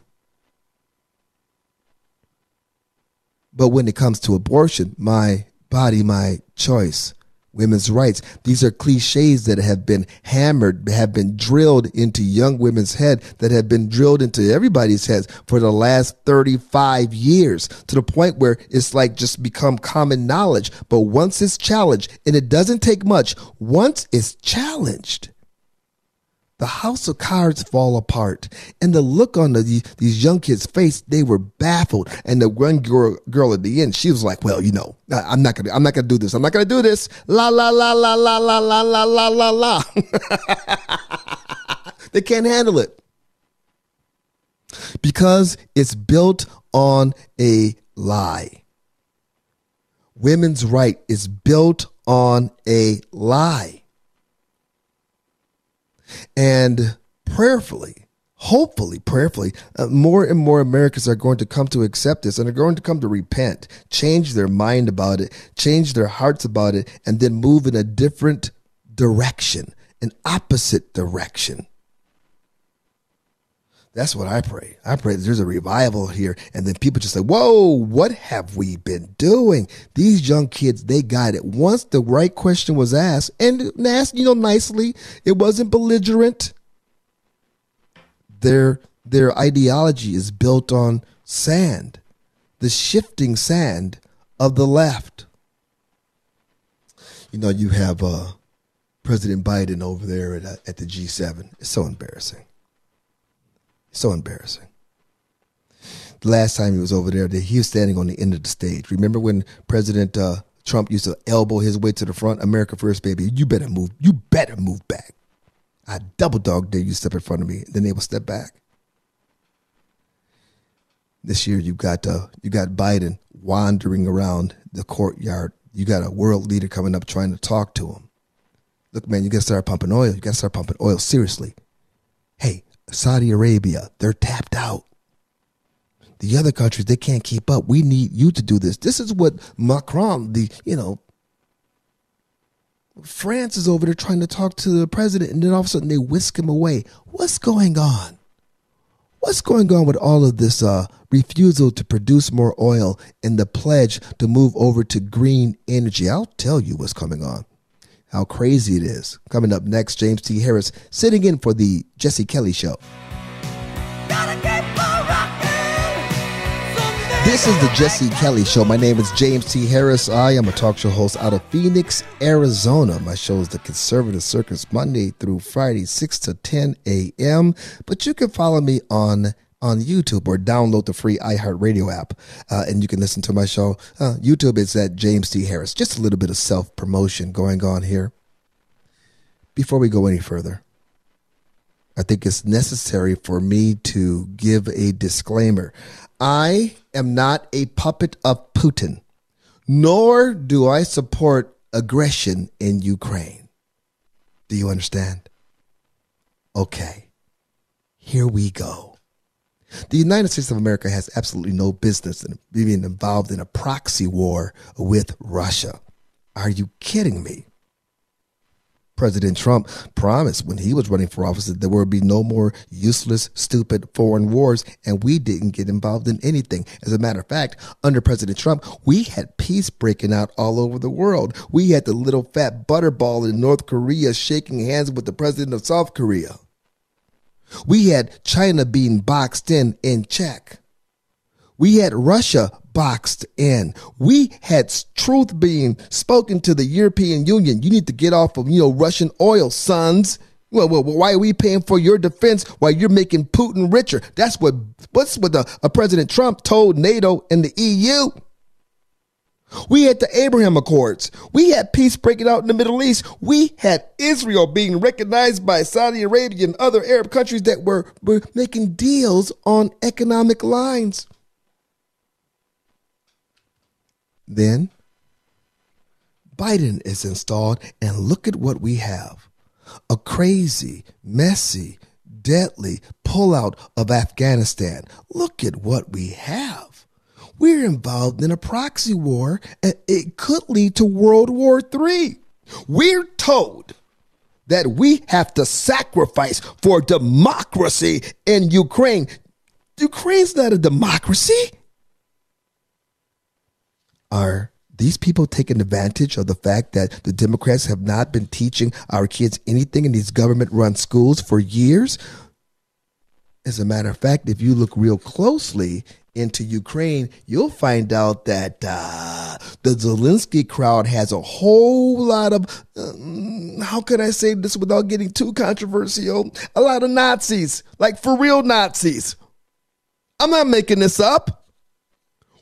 But when it comes to abortion, my body, my choice, women's rights. These are cliches that have been hammered, have been drilled into young women's head, that have been drilled into everybody's heads for the last thirty-five years, to the point where it's like just become common knowledge. But once it's challenged, and it doesn't take much, once it's challenged, the house of cards fall apart. And the look on the, these young kids' face, they were baffled. And the one girl, girl at the end, she was like, well, you know, I'm not gonna, I'm not gonna do this. I'm not gonna do this. La, la, la, la, la, la, la, la, la, la, la. They can't handle it. Because it's built on a lie. Women's right is built on a lie. And prayerfully, hopefully, prayerfully, uh, more and more Americans are going to come to accept this, and are going to come to repent, change their mind about it, change their hearts about it, and then move in a different direction, an opposite direction. That's what I pray. I pray that there's a revival here, and then people just say, whoa, what have we been doing? These young kids, they got it. Once the right question was asked, and asked, you know, nicely, it wasn't belligerent. Their, their ideology is built on sand, the shifting sand of the left. You know, you have uh, President Biden over there at, at the G seven. It's so embarrassing. So embarrassing. The last time he was over there, he was standing on the end of the stage. Remember when President uh, Trump used to elbow his way to the front? America first, baby. You better move. You better move back. I double dog dare you step in front of me. Then they will step back. This year, you got uh, you got Biden wandering around the courtyard. You got a world leader coming up trying to talk to him. Look, man, you got to start pumping oil. You got to start pumping oil. Seriously. Hey. Saudi Arabia, they're tapped out. The other countries, they can't keep up. We need you to do this. This is what Macron, the, you know, France is over there trying to talk to the president, and then all of a sudden they whisk him away. What's going on? What's going on with all of this uh, refusal to produce more oil and the pledge to move over to green energy? I'll tell you what's coming on. How crazy it is. Coming up next, James T. Harris sitting in for The Jesse Kelly Show. This is The Jesse Kelly Show. My name is James T. Harris. I am a talk show host out of Phoenix, Arizona. My show is The Conservative Circus, Monday through Friday, six to ten a.m. But you can follow me on on YouTube, or download the free iHeartRadio app, uh, and you can listen to my show. Uh, YouTube is at James T. Harris. Just a little bit of self-promotion going on here. Before we go any further, I think it's necessary for me to give a disclaimer. I am not a puppet of Putin, nor do I support aggression in Ukraine. Do you understand? Okay, here we go. The United States of America has absolutely no business in being involved in a proxy war with Russia. Are you kidding me? President Trump promised when he was running for office that there would be no more useless, stupid foreign wars, and we didn't get involved in anything. As a matter of fact, under President Trump, we had peace breaking out all over the world. We had the little fat butterball in North Korea shaking hands with the president of South Korea. We had China being boxed in in check. We had Russia boxed in. We had truth being spoken to the European Union. You need to get off of, you know, Russian oil, sons. Well, well, why are we paying for your defense while you're making Putin richer? That's what what's what the, uh, President Trump told NATO and the E U. We had the Abraham Accords. We had peace breaking out in the Middle East. We had Israel being recognized by Saudi Arabia and other Arab countries that were, were making deals on economic lines. Then Biden is installed, and look at what we have. A crazy, messy, deadly pullout of Afghanistan. Look at what we have. We're involved in a proxy war, and it could lead to World War Three. We're told that we have to sacrifice for democracy in Ukraine. Ukraine's not a democracy. Are These people taking advantage of the fact that the Democrats have not been teaching our kids anything in these government-run schools for years. As a matter of fact, if you look real closely into Ukraine, you'll find out that uh, the Zelensky crowd has a whole lot of, um, how can I say this without getting too controversial? A lot of Nazis, like for real Nazis. I'm not making this up.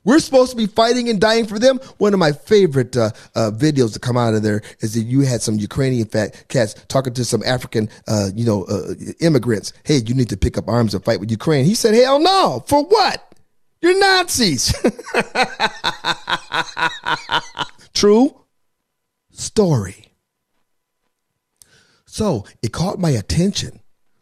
We're supposed to be fighting and dying for them. One of my favorite uh, uh, videos to come out of there is that you had some Ukrainian fat cats talking to some African, uh, you know, uh, immigrants. Hey, you need to pick up arms and fight with Ukraine. He said, hell no. For what? You're Nazis. True story. So it caught my attention.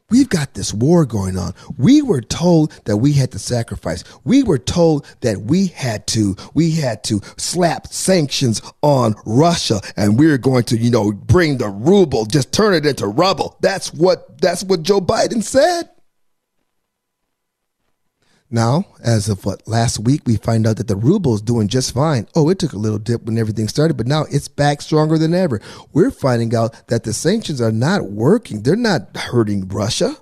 We've got this war going on. We were told that we had to sacrifice. We were told that we had to, we had to slap sanctions on Russia, and we're going to, you know, bring the ruble, just turn it into rubble. That's what, that's what Joe Biden said. Now, as of what, last week, we find out that the ruble is doing just fine. Oh, it took a little dip when everything started, but now it's back stronger than ever. We're finding out that the sanctions are not working. They're not hurting Russia.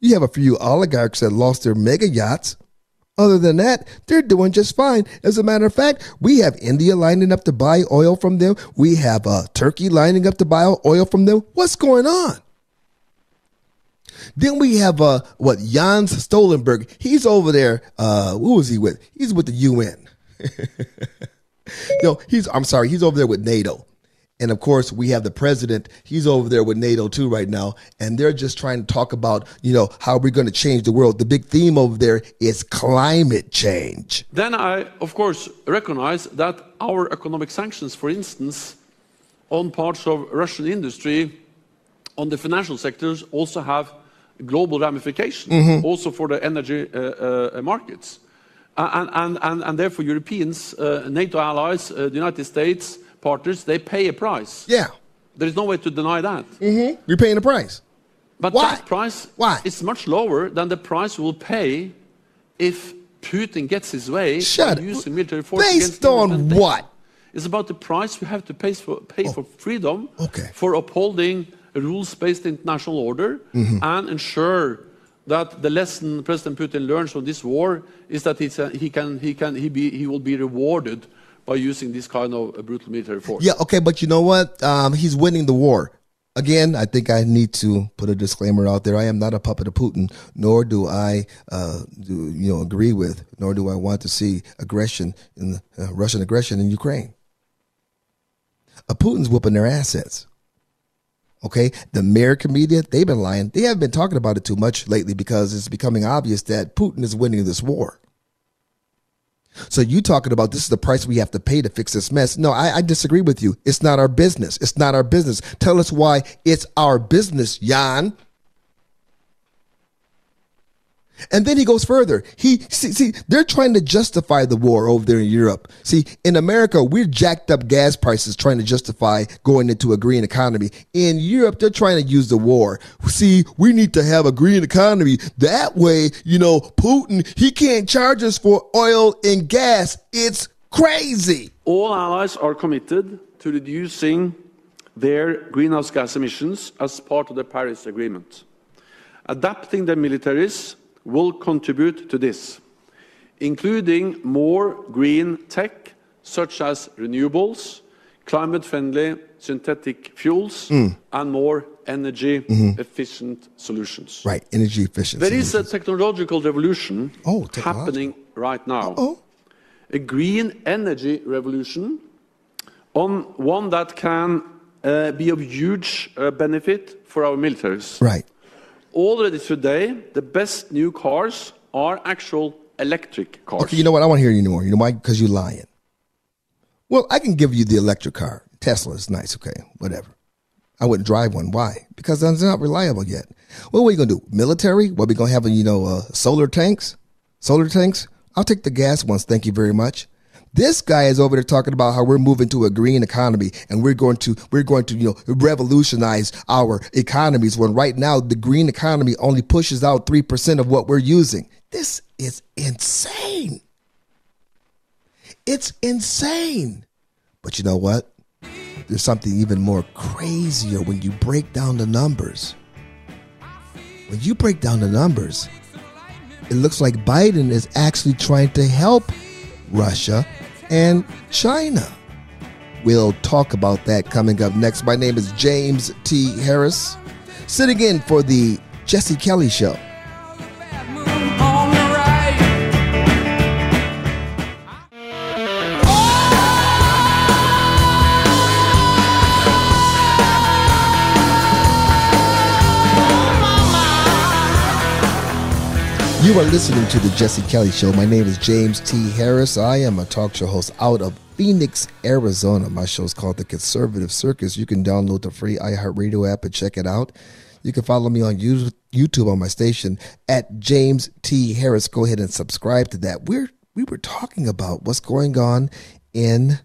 You have a few oligarchs that lost their mega yachts. Other than that, they're doing just fine. As a matter of fact, we have India lining up to buy oil from them. We have uh, Turkey lining up to buy oil from them. What's going on? Then we have, uh, what, Jens Stoltenberg. He's over there. Uh, who is he with? He's with the U N. no, he's, I'm sorry. He's over there with NATO. And of course, we have the president. He's over there with NATO too right now. And they're just trying to talk about, you know, how we're going to change the world. The big theme over there is climate change. Then I, of course, recognize that our economic sanctions, for instance, on parts of Russian industry, on the financial sectors, also have global ramifications, mm-hmm. also for the energy uh, uh, markets. And, and, and, and therefore, Europeans, uh, NATO allies, uh, the United States, partners, they pay a price. Yeah. There is no way to deny that. Mm-hmm. You're paying a price. But Why? that price Why? is much lower than the price we'll pay if Putin gets his way Shut by using military force Based against on what? It's about the price we have to pay for, pay oh. for freedom, okay. for upholding a rules-based international order, mm-hmm. and ensure that the lesson President Putin learns from this war is that it's a, he can he can he be he will be rewarded by using this kind of a brutal military force. Yeah, okay, but you know what? Um, he's winning the war. Again, I think I need to put a disclaimer out there. I am not a puppet of Putin, nor do I, uh, do, you know, agree with, nor do I want to see aggression in uh, Russian aggression in Ukraine. Uh, Putin's whooping their assets. Okay, the American media, they've been lying. They haven't been talking about it too much lately because it's becoming obvious that Putin is winning this war. So you talking about this is the price we have to pay to fix this mess. No, I, I disagree with you. It's not our business. It's not our business. Tell us why it's our business, Jan. And then he goes further. He see, see, they're trying to justify the war over there in Europe. See, in America, we're jacked up gas prices trying to justify going into a green economy. In Europe, they're trying to use the war. See, we need to have a green economy. That way, you know, Putin, he can't charge us for oil and gas. It's crazy. All allies are committed to reducing their greenhouse gas emissions as part of the Paris Agreement. Adapting their militaries will contribute to this, including more green tech, such as renewables, climate-friendly synthetic fuels, mm. and more energy-efficient mm-hmm. solutions. Right, energy efficient. There solutions. is a technological revolution oh, technological. happening right now. Uh-oh. A green energy revolution, on one that can uh, be of huge uh, benefit for our militaries. Right. Already today, the best new cars are actual electric cars. Okay, you know what? I won't hear you anymore. You know why? Because you're lying. Well, I can give you the electric car. Tesla is nice, okay, whatever. I wouldn't drive one. Why? Because it's not reliable yet. Well, what are you going to do? Military? What are we going to have, you know, uh, solar tanks? Solar tanks? I'll take the gas ones. Thank you very much. This guy is over there talking about how we're moving to a green economy and we're going to, we're going to, you know, revolutionize our economies when right now the green economy only pushes out three percent of what we're using. This is insane. It's insane. But you know what? There's something even more crazier when you break down the numbers. When you break down the numbers, it looks like Biden is actually trying to help Russia and China. We'll talk about that coming up next. My name is James T. Harris, sitting in for The Jesse Kelly Show. You are listening to The Jesse Kelly Show. My name is James T. Harris. I am a talk show host out of Phoenix, Arizona. My show is called The Conservative Circus. You can download the free iHeartRadio app and check it out. You can follow me on YouTube on my station at James T. Harris. Go ahead and subscribe to that. We're, we were talking about what's going on in,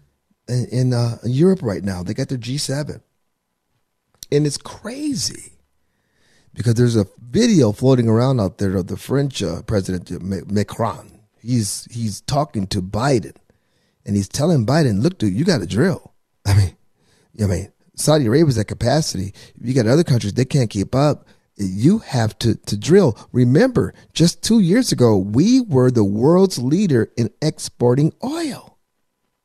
in uh, Europe right now. They got their G seven. And it's crazy, because there's a video floating around out there of the French uh, president, Macron. He's he's talking to Biden, and he's telling Biden, look, dude, you got to drill. I mean, I mean, Saudi Arabia's at capacity. You got other countries, they can't keep up. You have to, to drill. Remember, just two years ago, we were the world's leader in exporting oil.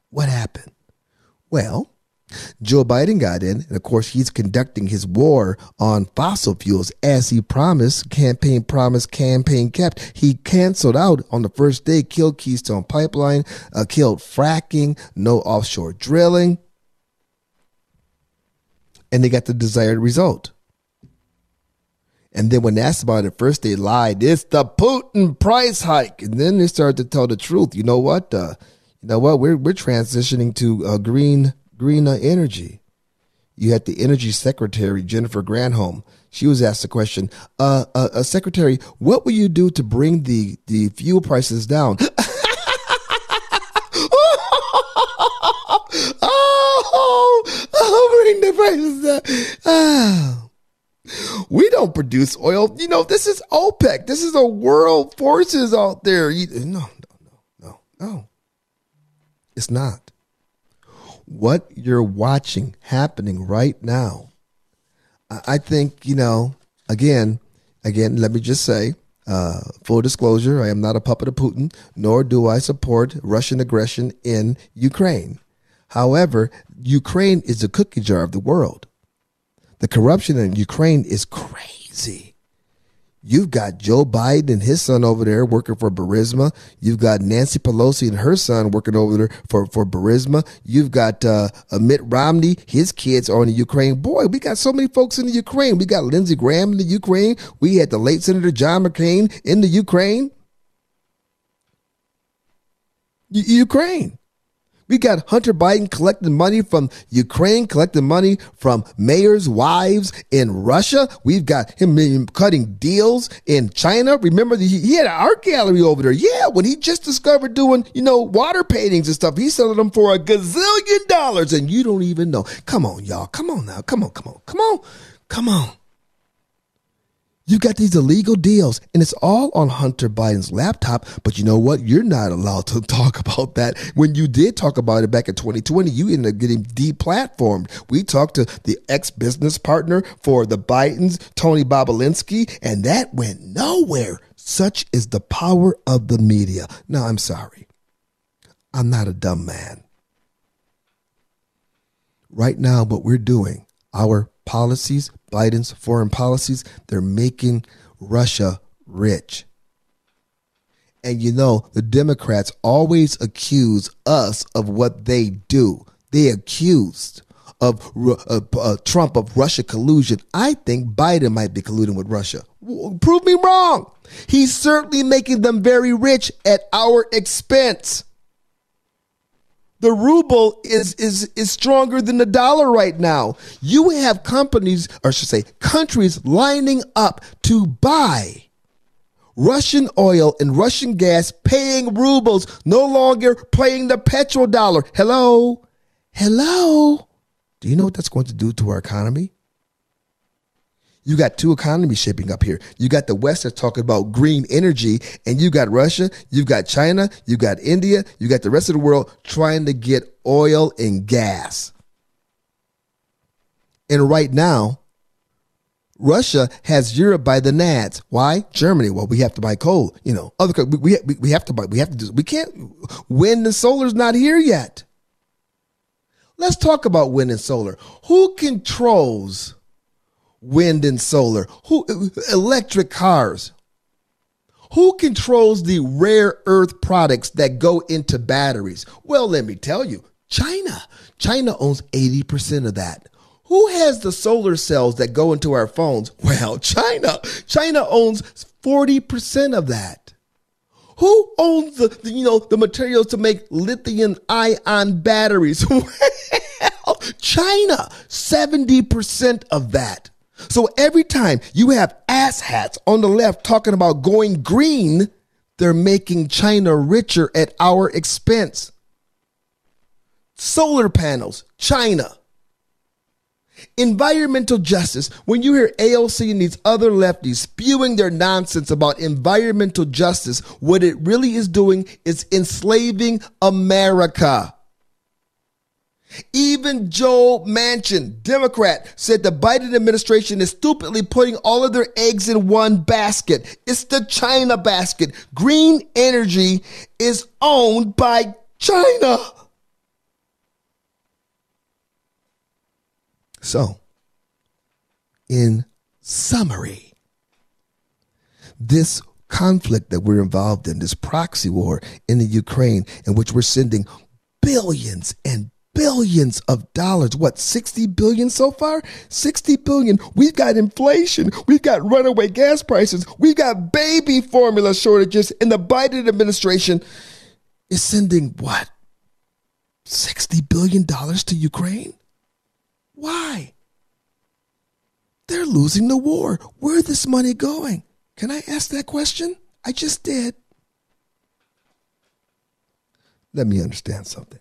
What happened? Well, Joe Biden got in, and of course, he's conducting his war on fossil fuels as he promised, campaign promised, campaign kept. He canceled out on the first day, killed Keystone Pipeline, uh, killed fracking, no offshore drilling, and they got the desired result. And then when asked about it first, they lied. It's the Putin price hike, and then they started to tell the truth. You know what? Uh, you know what? We're we're transitioning to uh, green. Green energy. You had the energy secretary, Jennifer Granholm. She was asked the question, uh, uh, uh, Secretary, what will you do to bring the, the fuel prices down? oh, oh, bring the prices down. Oh. We don't produce oil. You know, this is OPEC. This is a world forces out there. You, no, no, no, no, no. It's not. What you're watching happening right now, I think, you know, again, again, let me just say, uh, full disclosure, I am not a puppet of Putin, nor do I support Russian aggression in Ukraine. However, Ukraine is the cookie jar of the world. The corruption in Ukraine is crazy. You've got Joe Biden and his son over there working for Burisma. You've got Nancy Pelosi and her son working over there for, for Burisma. You've got uh, Mitt Romney, his kids are in the Ukraine. Boy, we got so many folks in the Ukraine. We got Lindsey Graham in the Ukraine. We had the late Senator John McCain in the Ukraine. U- Ukraine. We got Hunter Biden collecting money from Ukraine, collecting money from mayors' wives in Russia. We've got him cutting deals in China. Remember, he had an art gallery over there. Yeah, when he just discovered doing, you know, water paintings and stuff, he's selling them for a gazillion dollars, and you don't even know. Come on, y'all. Come on now. Come on, come on, come on, come on. You got these illegal deals, and it's all on Hunter Biden's laptop. But you know what? You're not allowed to talk about that. When you did talk about it back in twenty twenty, you ended up getting deplatformed. We talked to the ex-business partner for the Bidens, Tony Bobolinsky, and that went nowhere. Such is the power of the media. Now, I'm sorry. I'm not a dumb man. Right now, what we're doing, our policies, Biden's foreign policies, they're making Russia rich. And you know, the Democrats always accuse us of what they do. They accused of uh, uh, Trump of Russia collusion. I think Biden might be colluding with Russia. W- prove me wrong. He's certainly making them very rich at our expense. The ruble is, is, is stronger than the dollar right now. You have companies, or I should say, countries lining up to buy Russian oil and Russian gas, paying rubles, no longer paying the petrodollar. Hello? Hello? Do you know what that's going to do to our economy? You got two economies shaping up here. You got the West that's talking about green energy, and you got Russia, you've got China, you got India, you got the rest of the world trying to get oil and gas. And right now, Russia has Europe by the nads. Why? Germany. Well, we have to buy coal. You know, other we we, we have to buy. We have to do. We can't. Wind and solar's not here yet. Let's talk about wind and solar. Who controls wind and solar? Who? Electric cars. Who controls the rare earth products that go into batteries? Well, let me tell you, China. China owns eighty percent of that. Who has the solar cells that go into our phones? Well, China. China owns forty percent of that. Who owns the, the you know, the materials to make lithium ion batteries? Well, China, seventy percent of that. So every time you have asshats on the left talking about going green, they're making China richer at our expense. Solar panels, China. Environmental justice. When you hear A O C and these other lefties spewing their nonsense about environmental justice, what it really is doing is enslaving America. Even Joe Manchin, Democrat, said the Biden administration is stupidly putting all of their eggs in one basket. It's the China basket. Green energy is owned by China. So, in summary, this conflict that we're involved in, this proxy war in the Ukraine, in which we're sending billions and billions of dollars, what, sixty billion so far? sixty billion. We've got inflation. We've got runaway gas prices. We've got baby formula shortages. And the Biden administration is sending, what, sixty billion dollars to Ukraine? Why? They're losing the war. Where is this money going? Can I ask that question? I just did. Let me understand something.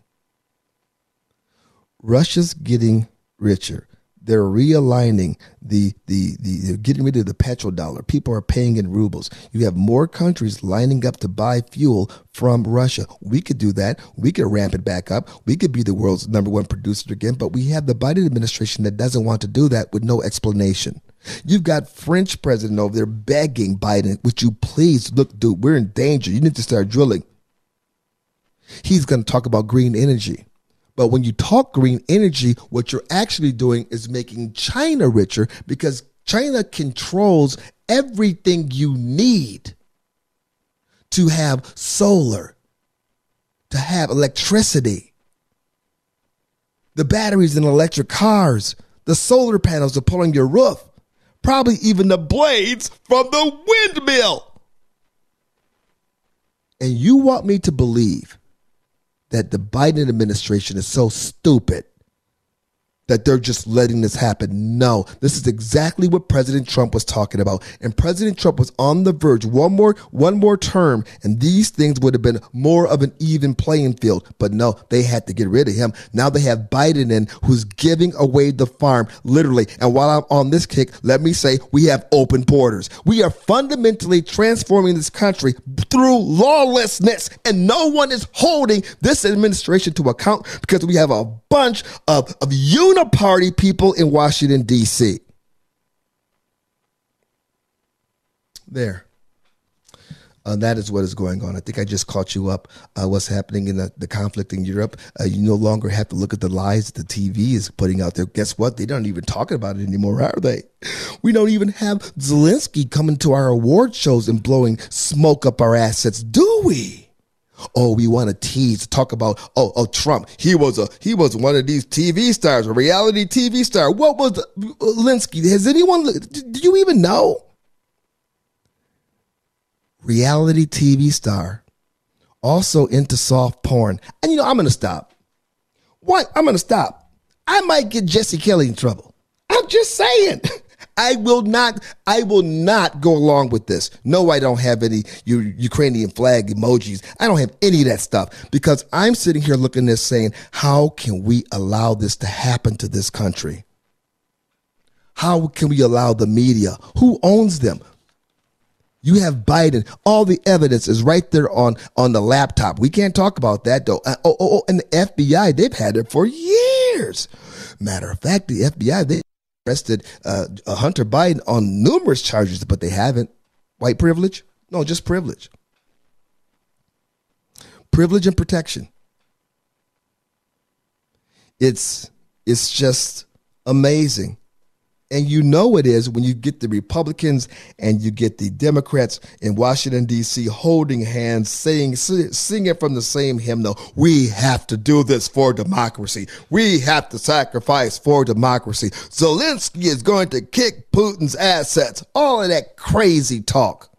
Russia's getting richer. They're realigning the, the, the, they're getting rid of the petrodollar. People are paying in rubles. You have more countries lining up to buy fuel from Russia. We could do that. We could ramp it back up. We could be the world's number one producer again, but we have the Biden administration that doesn't want to do that with no explanation. You've got French president over there begging Biden, would you please look, dude, we're in danger. You need to start drilling. He's going to talk about green energy. But when you talk green energy, what you're actually doing is making China richer because China controls everything you need to have solar, to have electricity, the batteries in electric cars, the solar panels to put on your roof, probably even the blades from the windmill. And you want me to believe that the Biden administration is so stupid that they're just letting this happen? No, this is exactly what President Trump was talking about. And President Trump was on the verge, one more, one more term, and these things would have been more of an even playing field. But no, they had to get rid of him. Now they have Biden in who's giving away the farm, literally. And while I'm on this kick, let me say we have open borders. We are fundamentally transforming this country through lawlessness, and no one is holding this administration to account because we have a bunch of, of you Uniparty people in Washington, D C There. Uh, that is what is going on. I think I just caught you up uh, what's happening in the, the conflict in Europe. Uh, you no longer have to look at the lies that the T V is putting out there. Guess what? They don't even talk about it anymore, are they? We don't even have Zelensky coming to our award shows and blowing smoke up our assets, do we? Oh, we want to tease, talk about, oh, oh, Trump. He was a, he was one of these T V stars, a reality T V star. What was the, Zelensky? Has anyone, do you even know? Reality T V star, also into soft porn. And you know, I'm going to stop. What? I'm going to stop. I might get Jesse Kelly in trouble. I'm just saying. I will not, I will not go along with this. No, I don't have any U- Ukrainian flag emojis. I don't have any of that stuff because I'm sitting here looking at this saying, how can we allow this to happen to this country? How can we allow the media? Who owns them? You have Biden. All the evidence is right there on, on the laptop. We can't talk about that, though. Oh, oh, oh, and the F B I, they've had it for years. Matter of fact, the F B I, they arrested uh, Hunter Biden on numerous charges, but they haven't. White privilege? No, just privilege. Privilege and protection. It's it's just amazing. And you know it is when you get the Republicans and you get the Democrats in Washington, D C holding hands, saying, singing from the same hymnal. We have to do this for democracy. We have to sacrifice for democracy. Zelensky is going to kick Putin's assets. All of that crazy talk.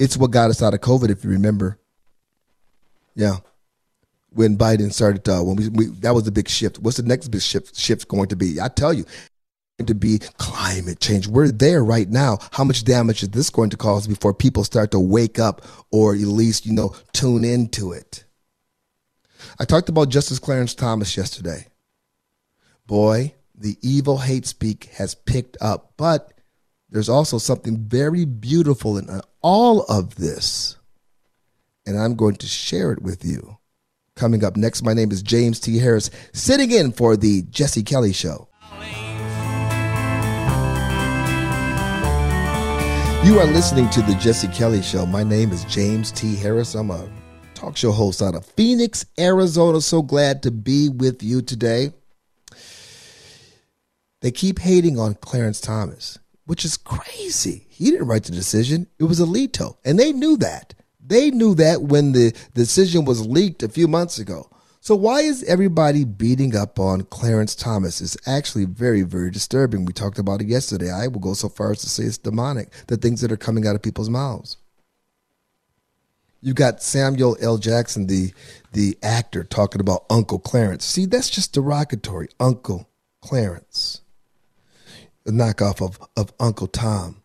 It's what got us out of COVID, if you remember. Yeah. When Biden started, uh, when we, we that was a big shift. What's the next big shift shift going to be? I tell you, it's going to be climate change. We're there right now. How much damage is this going to cause before people start to wake up, or at least, you know, tune into it? I talked about Justice Clarence Thomas yesterday. Boy, the evil hate speak has picked up, but there's also something very beautiful in all of this, and I'm going to share it with you. Coming up next, my name is James T. Harris, sitting in for The Jesse Kelly Show. You are listening to The Jesse Kelly Show. My name is James T. Harris. I'm a talk show host out of Phoenix, Arizona. So glad to be with you today. They keep hating on Clarence Thomas, which is crazy. He didn't write the decision. It was Alito, and they knew that. They knew that when the decision was leaked a few months ago. So why is everybody beating up on Clarence Thomas? It's actually very, very disturbing. We talked about it yesterday. I will go so far as to say it's demonic, the things that are coming out of people's mouths. You got Samuel L. Jackson, the, the actor, talking about Uncle Clarence. See, that's just derogatory. Uncle Clarence. A knockoff of, of Uncle Tom.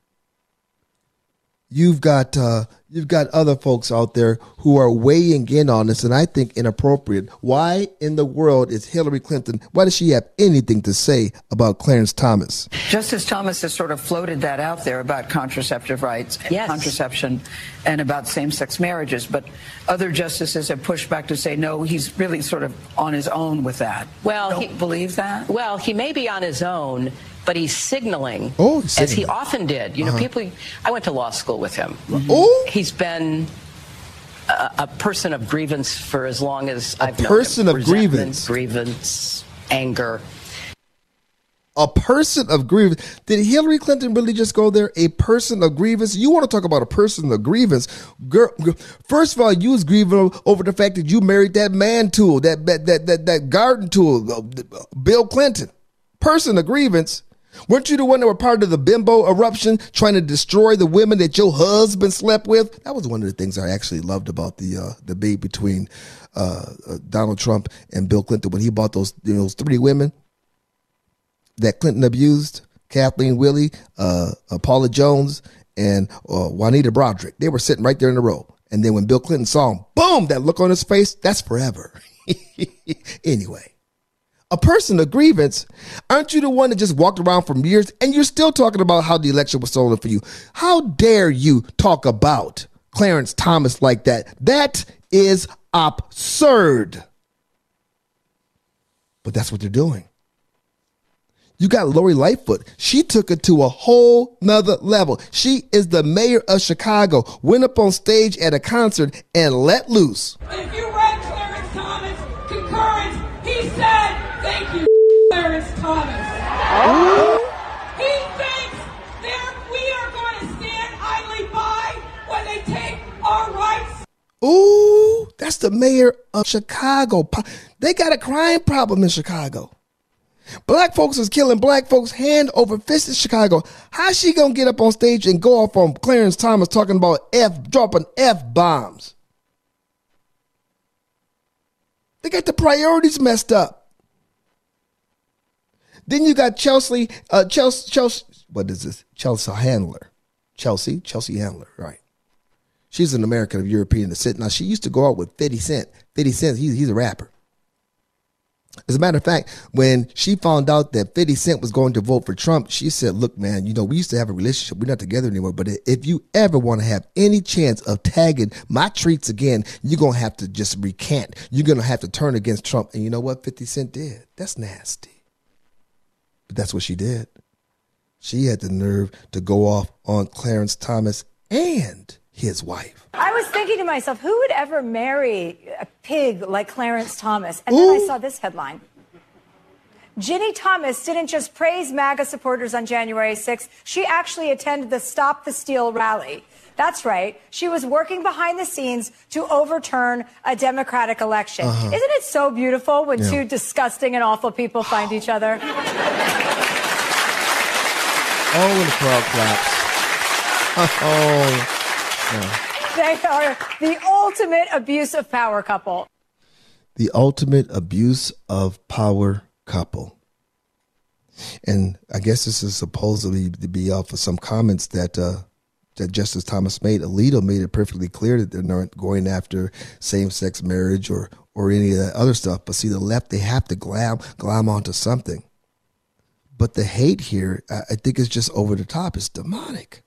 You've got uh, you've got other folks out there who are weighing in on this, and I think inappropriate. Why in the world is Hillary Clinton? Why does she have anything to say about Clarence Thomas? Justice Thomas has sort of floated that out there about contraceptive rights, and yes. contraception, and about same-sex marriages. But other justices have pushed back to say no. He's really sort of on his own with that. Well, don't he, believe that? Well, he may be on his own. But he's signaling, oh, he's signaling, as he often did. You know, uh-huh. people, I went to law school with him. Oh. He's been a, a person of grievance for as long as a I've known him. A person of grievance. Grievance, anger. A person of grievance. Did Hillary Clinton really just go there? A person of grievance? You want to talk about a person of grievance? Girl, girl, first of all, you was grieving over the fact that you married that man tool, that, that, that, that, that garden tool, uh, Bill Clinton. Person of grievance. Weren't you the one that were part of the bimbo eruption trying to destroy the women that your husband slept with? That was one of the things I actually loved about the uh, debate between uh, uh, Donald Trump and Bill Clinton when he bought those, you know, those three women that Clinton abused, Kathleen Willey, uh, uh, Paula Jones, and uh, Juanita Broderick. They were sitting right there in a row. And then when Bill Clinton saw him, boom, that look on his face, that's forever. Anyway. A person of grievance, aren't you the one that just walked around for years and you're still talking about how the election was stolen for you? How dare you talk about Clarence Thomas like that? That is absurd. But that's what they're doing. You got Lori Lightfoot. She took it to a whole nother level. She is the mayor of Chicago, went up on stage at a concert and let loose. If you read Clarence Thomas' concurrence, he said, thank you, Clarence Thomas. Oh. He thinks that we are going to stand idly by when they take our rights. Ooh, that's the mayor of Chicago. They got a crime problem in Chicago. Black folks is killing black folks hand over fist in Chicago. How's she going to get up on stage and go off on Clarence Thomas talking about F, dropping F-bombs? They got the priorities messed up. Then you got Chelsea, uh, Chelsea, Chelsea, what is this? Chelsea Handler. Chelsea, Chelsea Handler, right. She's an American of European descent. Now, she used to go out with fifty Cent. fifty Cent, he's, he's a rapper. As a matter of fact, when she found out that fifty Cent was going to vote for Trump, she said, look, man, you know, we used to have a relationship. We're not together anymore. But if you ever want to have any chance of tagging my treats again, you're going to have to just recant. You're going to have to turn against Trump. And you know what fifty Cent did? That's nasty. But that's what she did. She had the nerve to go off on Clarence Thomas and his wife. I was thinking to myself, who would ever marry a pig like Clarence Thomas? And then Ooh. I saw this headline. Ginny Thomas didn't just praise MAGA supporters on January sixth. She actually attended the Stop the Steal rally. That's right. She was working behind the scenes to overturn a Democratic election. Uh-huh. Isn't it so beautiful when yeah. two disgusting and awful people find each other? Oh, and the crowd claps. Oh. Yeah. They are the ultimate abuse of power couple. The ultimate abuse of power couple. And I guess this is supposedly to be off of some comments that uh, that Justice Thomas made. Alito made it perfectly clear that they're not going after same-sex marriage or, or any of that other stuff. But see, the left, they have to glom, glom onto something. But the hate here, I think, is just over the top. It's demonic.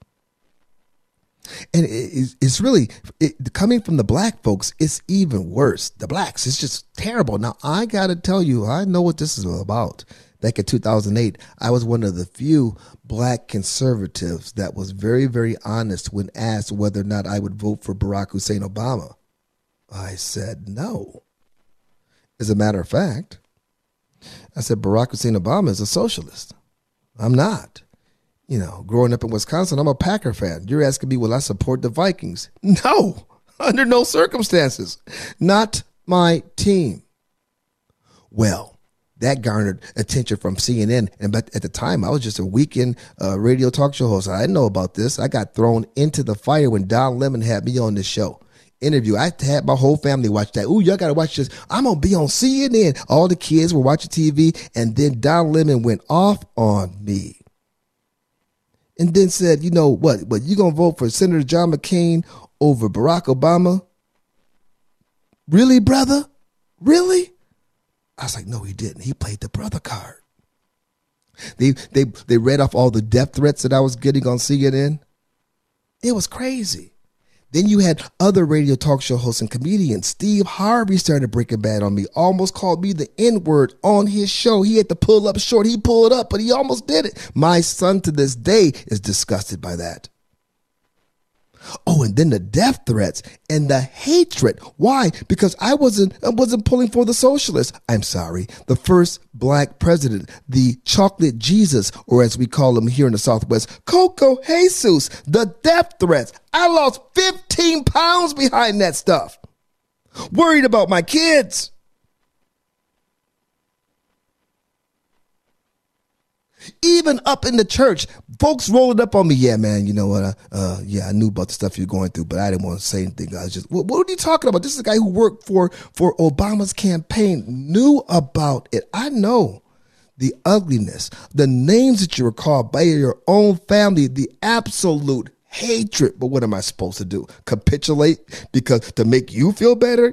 And it's really, it, coming from the black folks, it's even worse. The blacks, it's just terrible. Now, I got to tell you, I know what this is about. Back in two thousand eight, I was one of the few black conservatives that was very, very honest when asked whether or not I would vote for Barack Hussein Obama. I said no. As a matter of fact, I said, Barack Hussein Obama is a socialist. I'm not. You know, growing up in Wisconsin, I'm a Packer fan. You're asking me, will I support the Vikings? No, under no circumstances. Not my team. Well, that garnered attention from C N N. And but at the time, I was just a weekend uh, radio talk show host. I didn't know about this. I got thrown into the fire when Don Lemon had me on this show. Interview. I had my whole family watch that. Ooh, y'all got to watch this. I'm going to be on C N N. All the kids were watching T V, and then Don Lemon went off on me. And then said, you know what? What, you going to vote for Senator John McCain over Barack Obama? Really, brother? Really? I was like, no, he didn't. He played the brother card. They, they, they read off all the death threats that I was getting on C N N. It was crazy. Then you had other radio talk show hosts and comedians. Steve Harvey started breaking bad on me, almost called me the N-word on his show. He had to pull up short. He pulled up, but he almost did it. My son to this day is disgusted by that. Oh, and then the death threats and the hatred. Why? Because I wasn't I wasn't pulling for the socialists. I'm sorry. The first black president, the chocolate Jesus, or as we call him here in the Southwest, Coco Jesus, the death threats. I lost fifteen pounds behind that stuff. Worried about my kids. Even up in the church, folks rolled up on me. Yeah, man, you know what? Uh, uh, yeah, I knew about the stuff you're going through, but I didn't want to say anything. I was just, what, what are you talking about? This is a guy who worked for, for Obama's campaign, knew about it. I know the ugliness, the names that you were called by your own family, the absolute hatred. But what am I supposed to do? Capitulate because to make you feel better?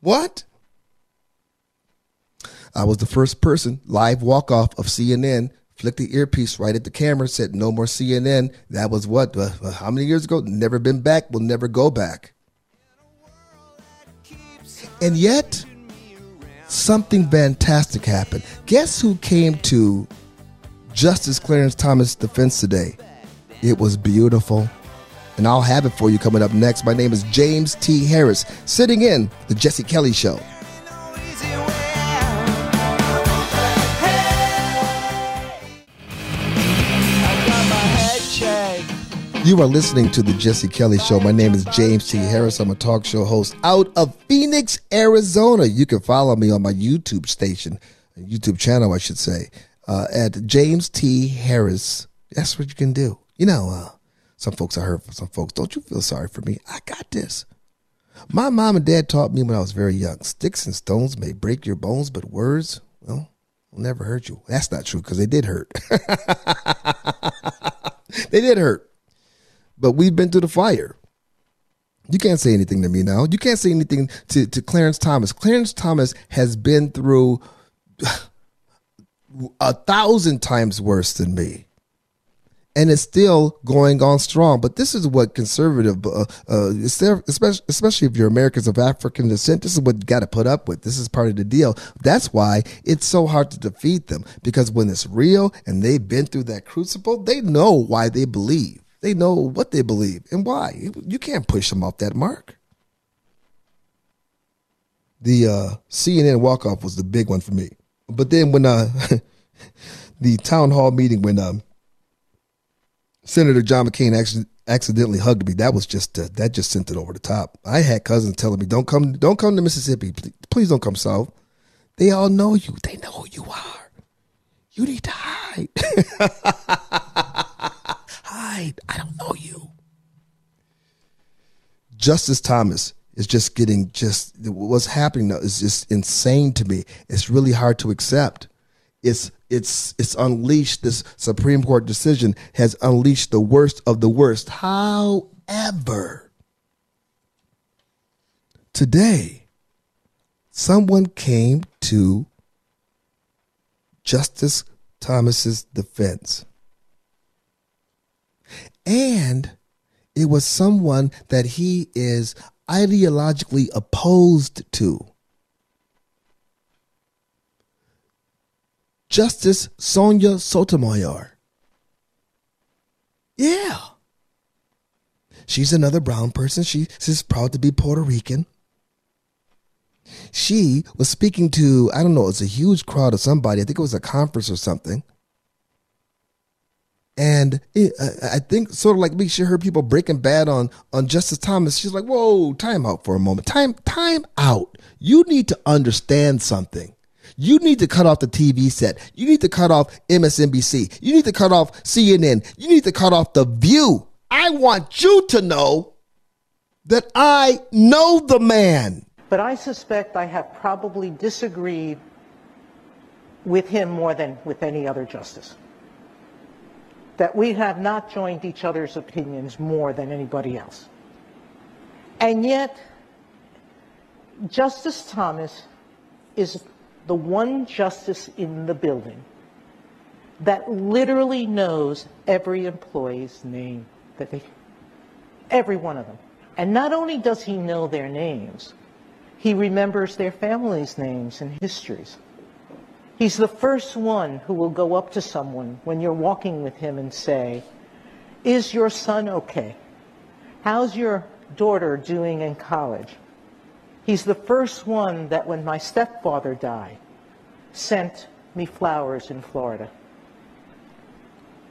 What? I was the first person, live walk-off of C N N, flicked the earpiece right at the camera, said no more C N N. That was what, uh, how many years ago? Never been back, will never go back. And yet, something fantastic happened. Guess who came to Justice Clarence Thomas' defense today? It was beautiful. And I'll have it for you coming up next. My name is James T. Harris, sitting in The Jesse Kelly Show. You are listening to The Jesse Kelly Show. My name is James T. Harris. I'm a talk show host out of Phoenix, Arizona. You can follow me on my YouTube station, YouTube channel, I should say, uh, at James T. Harris. That's what you can do. You know, uh, some folks I heard from some folks, don't you feel sorry for me? I got this. My mom and dad taught me when I was very young, sticks and stones may break your bones, but words, well, will never hurt you. That's not true because they did hurt. They did hurt. But we've been through the fire. You can't say anything to me now. You can't say anything to, to Clarence Thomas. Clarence Thomas has been through a thousand times worse than me. And it's still going on strong. But this is what conservative, uh, uh, especially, especially if you're Americans of African descent, this is what you got to put up with. This is part of the deal. That's why it's so hard to defeat them. Because when it's real and they've been through that crucible, they know why they believe. They know what they believe and why. You can't push them off that mark. The uh, C N N walk-off was the big one for me. But then when uh, the town hall meeting, when... Um, Senator John McCain actually accidentally hugged me. That was just uh, that just sent it over the top. I had cousins telling me, "Don't come, don't come to Mississippi. Please, please don't come south. They all know you. They know who you are. You need to hide. Hide. I don't know you." Justice Thomas is just getting just what's happening now is just insane to me. It's really hard to accept. It's it's it's unleashed. This Supreme Court decision has unleashed the worst of the worst. However, today, someone came to Justice Thomas's defense. And it was someone that he is ideologically opposed to. Justice Sonia Sotomayor. Yeah. She's another brown person. She, she's proud to be Puerto Rican. She was speaking to, I don't know, it's a huge crowd of somebody. I think it was a conference or something. And it, I think sort of like me, she heard people breaking bad on, on Justice Thomas. She's like, whoa, time out for a moment. Time, time out. You need to understand something. You need to cut off the T V set. You need to cut off M S N B C. You need to cut off C N N. You need to cut off The View. I want you to know that I know the man. But I suspect I have probably disagreed with him more than with any other justice. That we have not joined each other's opinions more than anybody else. And yet, Justice Thomas is the one justice in the building that literally knows every employee's name, that they, every one of them. And not only does he know their names, he remembers their families' names and histories. He's the first one who will go up to someone when you're walking with him and say, is your son okay? How's your daughter doing in college? He's the first one that when my stepfather died, sent me flowers in Florida.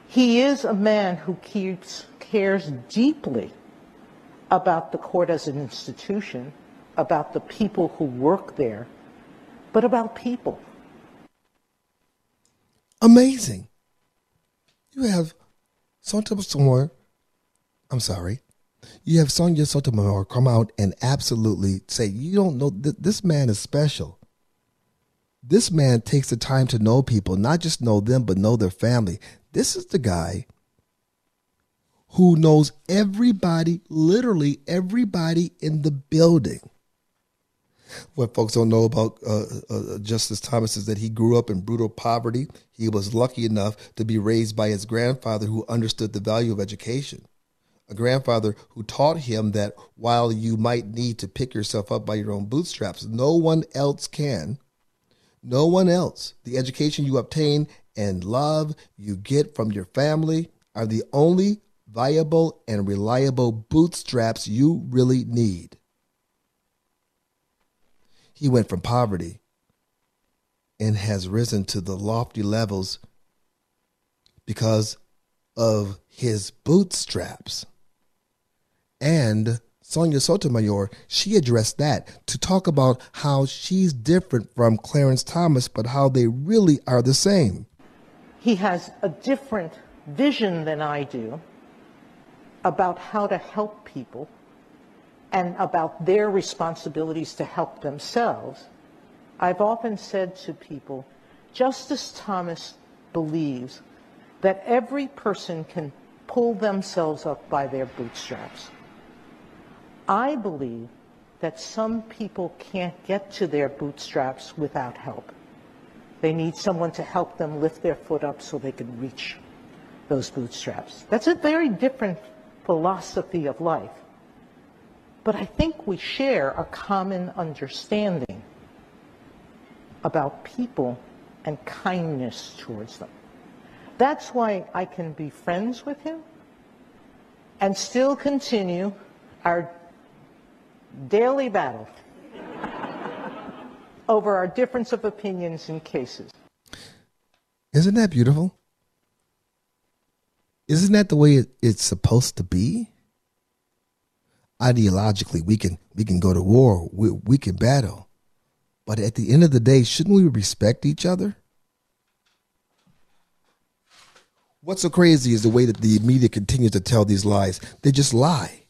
He is a man who keeps, cares deeply about the court as an institution, about the people who work there, but about people. Amazing. You have Sotomayor, I'm sorry. You have Sonia Sotomayor come out and absolutely say, you don't know, th- this man is special. This man takes the time to know people, not just know them, but know their family. This is the guy who knows everybody, literally everybody in the building. What folks don't know about uh, uh, Justice Thomas is that he grew up in brutal poverty. He was lucky enough to be raised by his grandfather who understood the value of education. A grandfather who taught him that while you might need to pick yourself up by your own bootstraps, no one else can. No one else. The education you obtain and love you get from your family are the only viable and reliable bootstraps you really need. He went from poverty and has risen to the lofty levels because of his bootstraps. And Sonia Sotomayor, she addressed that to talk about how she's different from Clarence Thomas, but how they really are the same. He has a different vision than I do about how to help people and about their responsibilities to help themselves. I've often said to people, Justice Thomas believes that every person can pull themselves up by their bootstraps. I believe that some people can't get to their bootstraps without help. They need someone to help them lift their foot up so they can reach those bootstraps. That's a very different philosophy of life. But I think we share a common understanding about people and kindness towards them. That's why I can be friends with him and still continue our daily battle over our difference of opinions and cases. Isn't that beautiful? Isn't that the way it, it's supposed to be? Ideologically, we can we can go to war, we, we can battle. But at the end of the day, shouldn't we respect each other? What's so crazy is the way that the media continues to tell these lies. They just lie.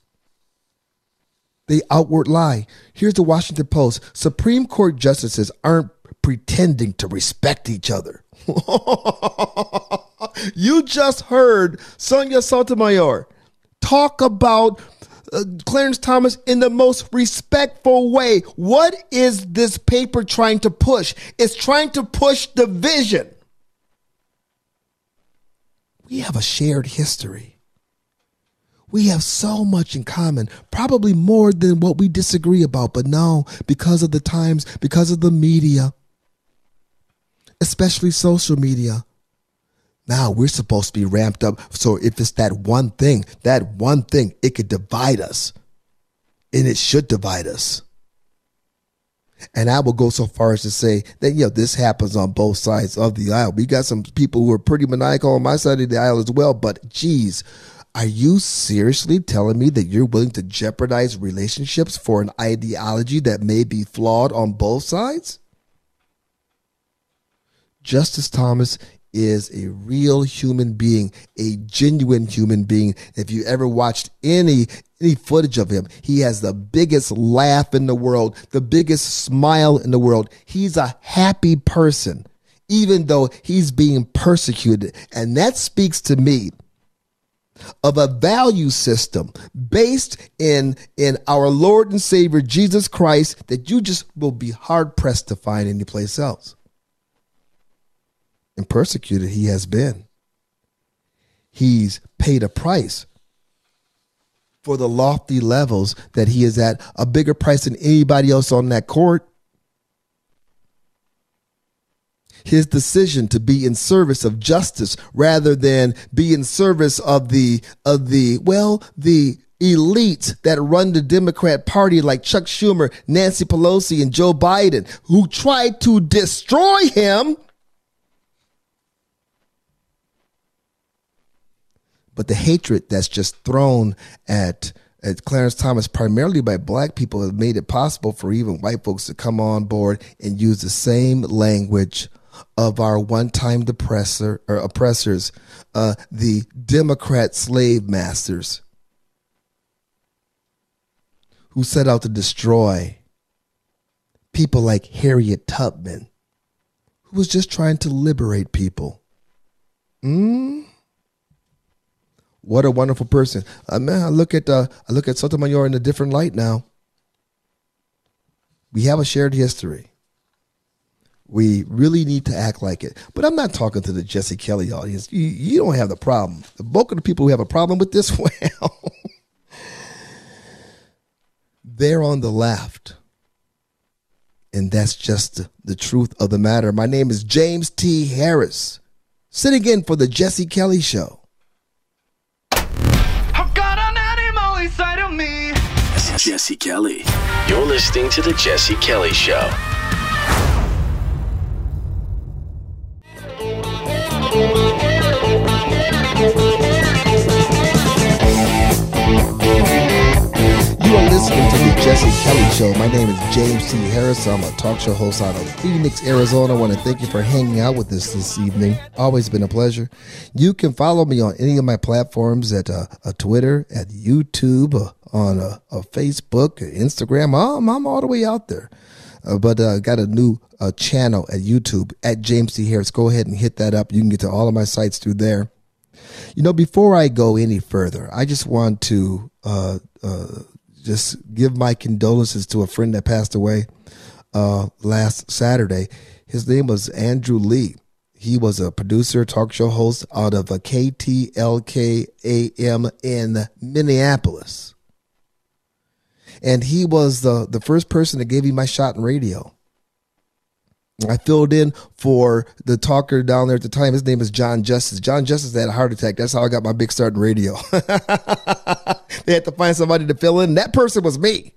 They outward lie. Here's the Washington Post. Supreme Court justices aren't pretending to respect each other. You just heard Sonia Sotomayor talk about uh, Clarence Thomas in the most respectful way. What is this paper trying to push? It's trying to push division. We have a shared history. We have so much in common, probably more than what we disagree about. But no, because of the times, because of the media, especially social media, now we're supposed to be ramped up. So if it's that one thing, that one thing, it could divide us, and it should divide us. And I will go so far as to say that, you know, this happens on both sides of the aisle. We got some people who are pretty maniacal on my side of the aisle as well. But geez, are you seriously telling me that you're willing to jeopardize relationships for an ideology that may be flawed on both sides? Justice Thomas is a real human being, a genuine human being. If you ever watched any any footage of him, he has the biggest laugh in the world, the biggest smile in the world. He's a happy person, even though he's being persecuted. And that speaks to me of a value system based in in our Lord and Savior Jesus Christ that you just will be hard pressed to find anyplace else. And persecuted he has been. He's paid a price for the lofty levels that he is at, a bigger price than anybody else on that court. His decision to be in service of justice rather than be in service of the of the well the elite that run the Democrat Party, like Chuck Schumer, Nancy Pelosi, and Joe Biden, who tried to destroy him. But the hatred that's just thrown at, at Clarence Thomas, primarily by black people, has made it possible for even white folks to come on board and use the same language of our one-time depressor or oppressors, uh, the Democrat slave masters, who set out to destroy people like Harriet Tubman, who was just trying to liberate people. Mm. What a wonderful person. Uh, man, I look at uh, I look at Sotomayor in a different light now. We have a shared history. We really need to act like it. But I'm not talking to the Jesse Kelly audience. You, you don't have the problem. The bulk of the people who have a problem with this, well, they're on the left. And that's just the, the truth of the matter. My name is James T. Harris, sitting in for the Jesse Kelly Show. I've got an animal inside of me. This is Jesse Kelly. You're listening to the Jesse Kelly Show. You are listening to the Jesse Kelly Show. My name is James T. Harris. I'm a talk show host out of Phoenix, Arizona. I want to thank you for hanging out with us this evening. Always been a pleasure. You can follow me on any of my platforms at uh, a Twitter, at YouTube, uh, on uh, a Facebook, Instagram. I'm, I'm all the way out there. Uh, but I uh, got a new uh, channel at YouTube, at James T. Harris. Go ahead and hit that up. You can get to all of my sites through there. You know, before I go any further, I just want to uh, uh, just give my condolences to a friend that passed away uh, last Saturday. His name was Andrew Lee. He was a producer, talk show host out of a K T L K A M in Minneapolis. And he was the, the first person that gave me my shot in radio. I filled in for the talker down there at the time. His name is John Justice. John Justice had a heart attack. That's how I got my big start in radio. They had to find somebody to fill in. That person was me.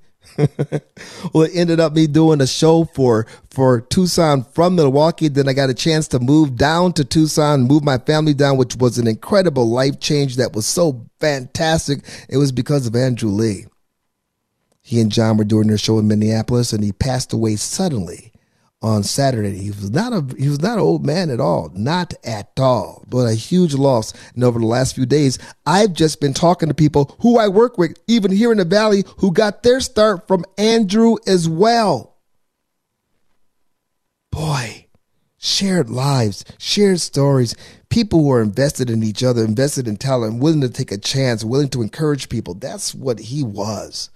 Well, it ended up me doing a show for for Tucson from Milwaukee. Then I got a chance to move down to Tucson, move my family down, which was an incredible life change that was so fantastic. It was because of Andrew Lee. He and John were doing their show in Minneapolis, and he passed away suddenly on Saturday. He was not a he was not an old man at all, not at all, but a huge loss. And over the last few days, I've just been talking to people who I work with, even here in the Valley, who got their start from Andrew as well. Boy, shared lives, shared stories, people who are invested in each other, invested in talent, willing to take a chance, willing to encourage people. That's what he was.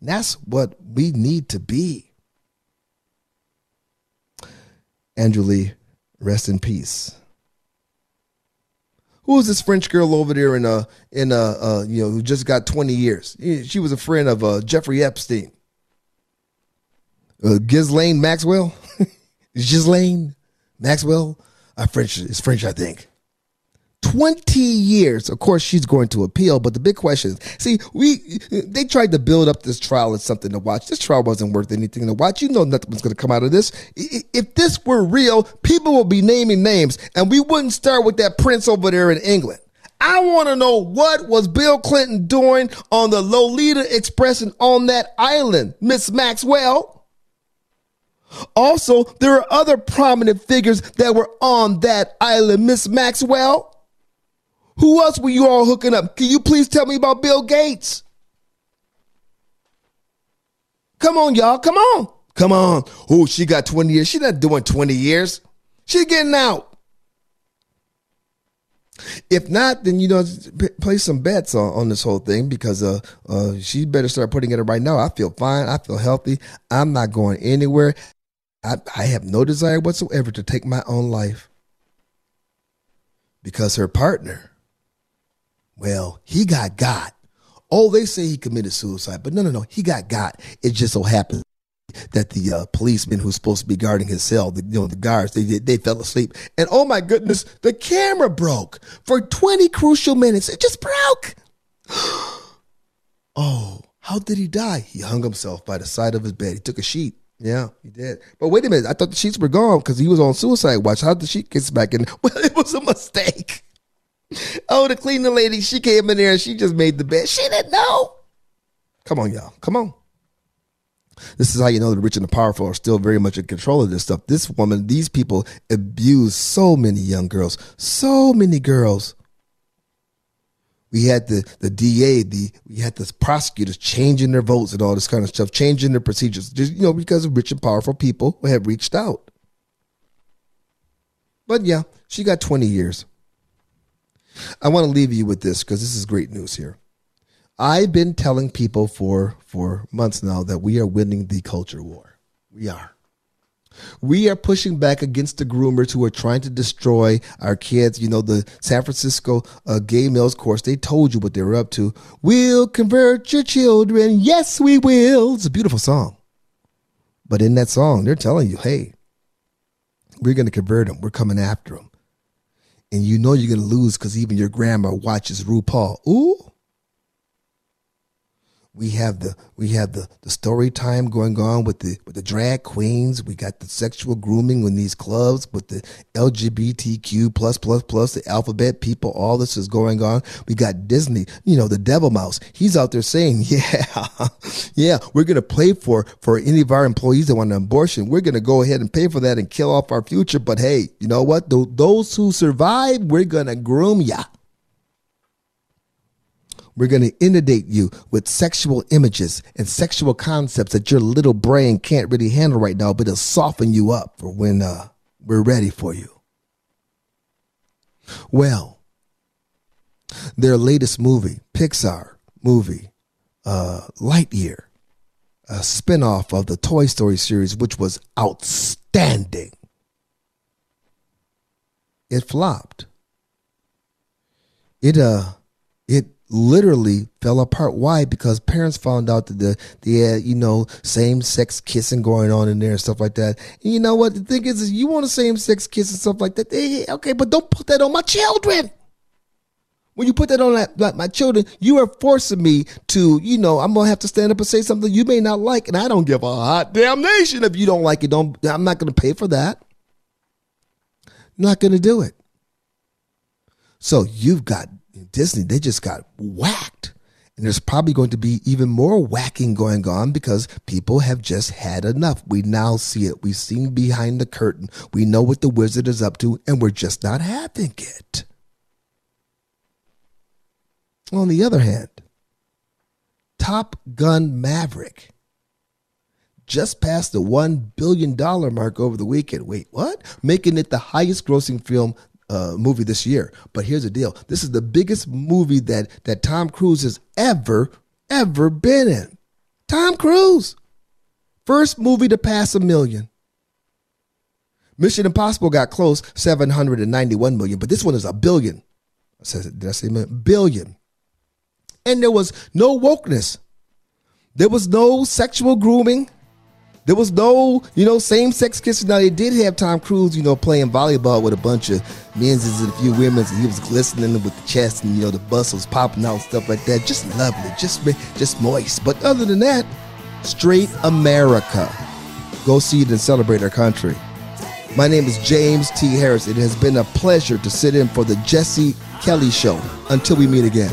And that's what we need to be. Andrew Lee, rest in peace. Who was this French girl over there in a in a uh, you know, who just got twenty years? She was a friend of uh, Jeffrey Epstein. Uh, Ghislaine Maxwell, Ghislaine Maxwell, uh, French is French, I think. twenty years. Of course, she's going to appeal. But the big question is, see, we they tried to build up this trial as something to watch. This trial wasn't worth anything to watch. You know, nothing was going to come out of this. If this were real, people would be naming names, and we wouldn't start with that prince over there in England. I want to know, what was Bill Clinton doing on the Lolita Express and on that island, Miss Maxwell? Also, there are other prominent figures that were on that island, Miss Maxwell. Who else were you all hooking up? Can you please tell me about Bill Gates? Come on, y'all. Come on. Come on. Oh, she got twenty years. She's not doing twenty years. She's getting out. If not, then, you know, play some bets on, on this whole thing, because uh, uh, she better start putting it in right now. I feel fine. I feel healthy. I'm not going anywhere. I, I have no desire whatsoever to take my own life, because her partner, well, he got got. Oh, they say he committed suicide, but no, no, no. He got got. It just so happened that the uh, policeman who's supposed to be guarding his cell, the, you know, the guards, they they fell asleep. And oh my goodness, the camera broke for twenty crucial minutes. It just broke. Oh, how did he die? He hung himself by the side of his bed. He took a sheet. Yeah, he did. But wait a minute. I thought the sheets were gone because he was on suicide watch. How did the sheet get back in? Well, it was a mistake. Oh, the cleaning lady, she came in there and she just made the bed. She didn't know. Come on, y'all. Come on. This is how you know the rich and the powerful are still very much in control of this stuff. This woman, these people abuse so many young girls, so many girls. We had the, the D A, the we had the prosecutors changing their votes and all this kind of stuff, changing their procedures, just, you know, because rich and powerful people have reached out. But yeah, she got twenty years. I want to leave you with this, because this is great news here. I've been telling people for, for months now that we are winning the culture war. We are. We are pushing back against the groomers who are trying to destroy our kids. You know, the San Francisco uh, gay males course, they told you what they were up to. We'll convert your children. Yes, we will. It's a beautiful song. But in that song, they're telling you, hey, we're going to convert them. We're coming after them. And you know you're going to lose, because even your grandma watches RuPaul. Ooh. We have the we have the, the story time going on with the with the drag queens. We got the sexual grooming in these clubs with the L G B T Q plus plus plus, the alphabet people. All this is going on. We got Disney, you know, the Devil Mouse. He's out there saying, yeah, yeah, we're going to pay for for any of our employees that want an abortion. We're going to go ahead and pay for that and kill off our future. But hey, you know what? Th- those who survive, we're going to groom ya. We're going to inundate you with sexual images and sexual concepts that your little brain can't really handle right now, but it'll soften you up for when uh, we're ready for you. Well, their latest movie, Pixar movie, uh, Lightyear, a spinoff of the Toy Story series, which was outstanding. It flopped. It uh, it literally fell apart. Why? Because parents found out that the the uh, you know same sex kissing going on in there and stuff like that. And you know what the thing is? Is you want a same sex kiss and stuff like that? Hey, okay, but don't put that on my children. When you put that on that, like my children, you are forcing me to, you know, I'm going to have to stand up and say something you may not like. And I don't give a hot damnation if you don't like it. Don't, I'm not going to pay for that. I'm not going to do it. So you've got Disney. They just got whacked. And there's probably going to be even more whacking going on because people have just had enough. We now see it. We've seen behind the curtain. We know what the wizard is up to, and we're just not having it. On the other hand, Top Gun Maverick just passed the one billion dollars mark over the weekend. Wait, what? Making it the highest grossing film uh, movie this year. But here's the deal. This is the biggest movie that, that Tom Cruise has ever, ever been in. Tom Cruise. First movie to pass a million. Mission Impossible got close, seven hundred ninety-one million, but this one is a billion. Did I say million? Billion. And there was no wokeness. There was no sexual grooming. There was no, you know, same-sex kisses. Now, they did have Tom Cruise, you know, playing volleyball with a bunch of men's and a few women's, and he was glistening with the chest, and, you know, the bust was popping out and stuff like that. Just lovely, just, just moist. But other than that, straight America. Go see it and celebrate our country. My name is James T. Harris. It has been a pleasure to sit in for The Jesse Kelly Show. Until we meet again.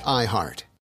iHeart.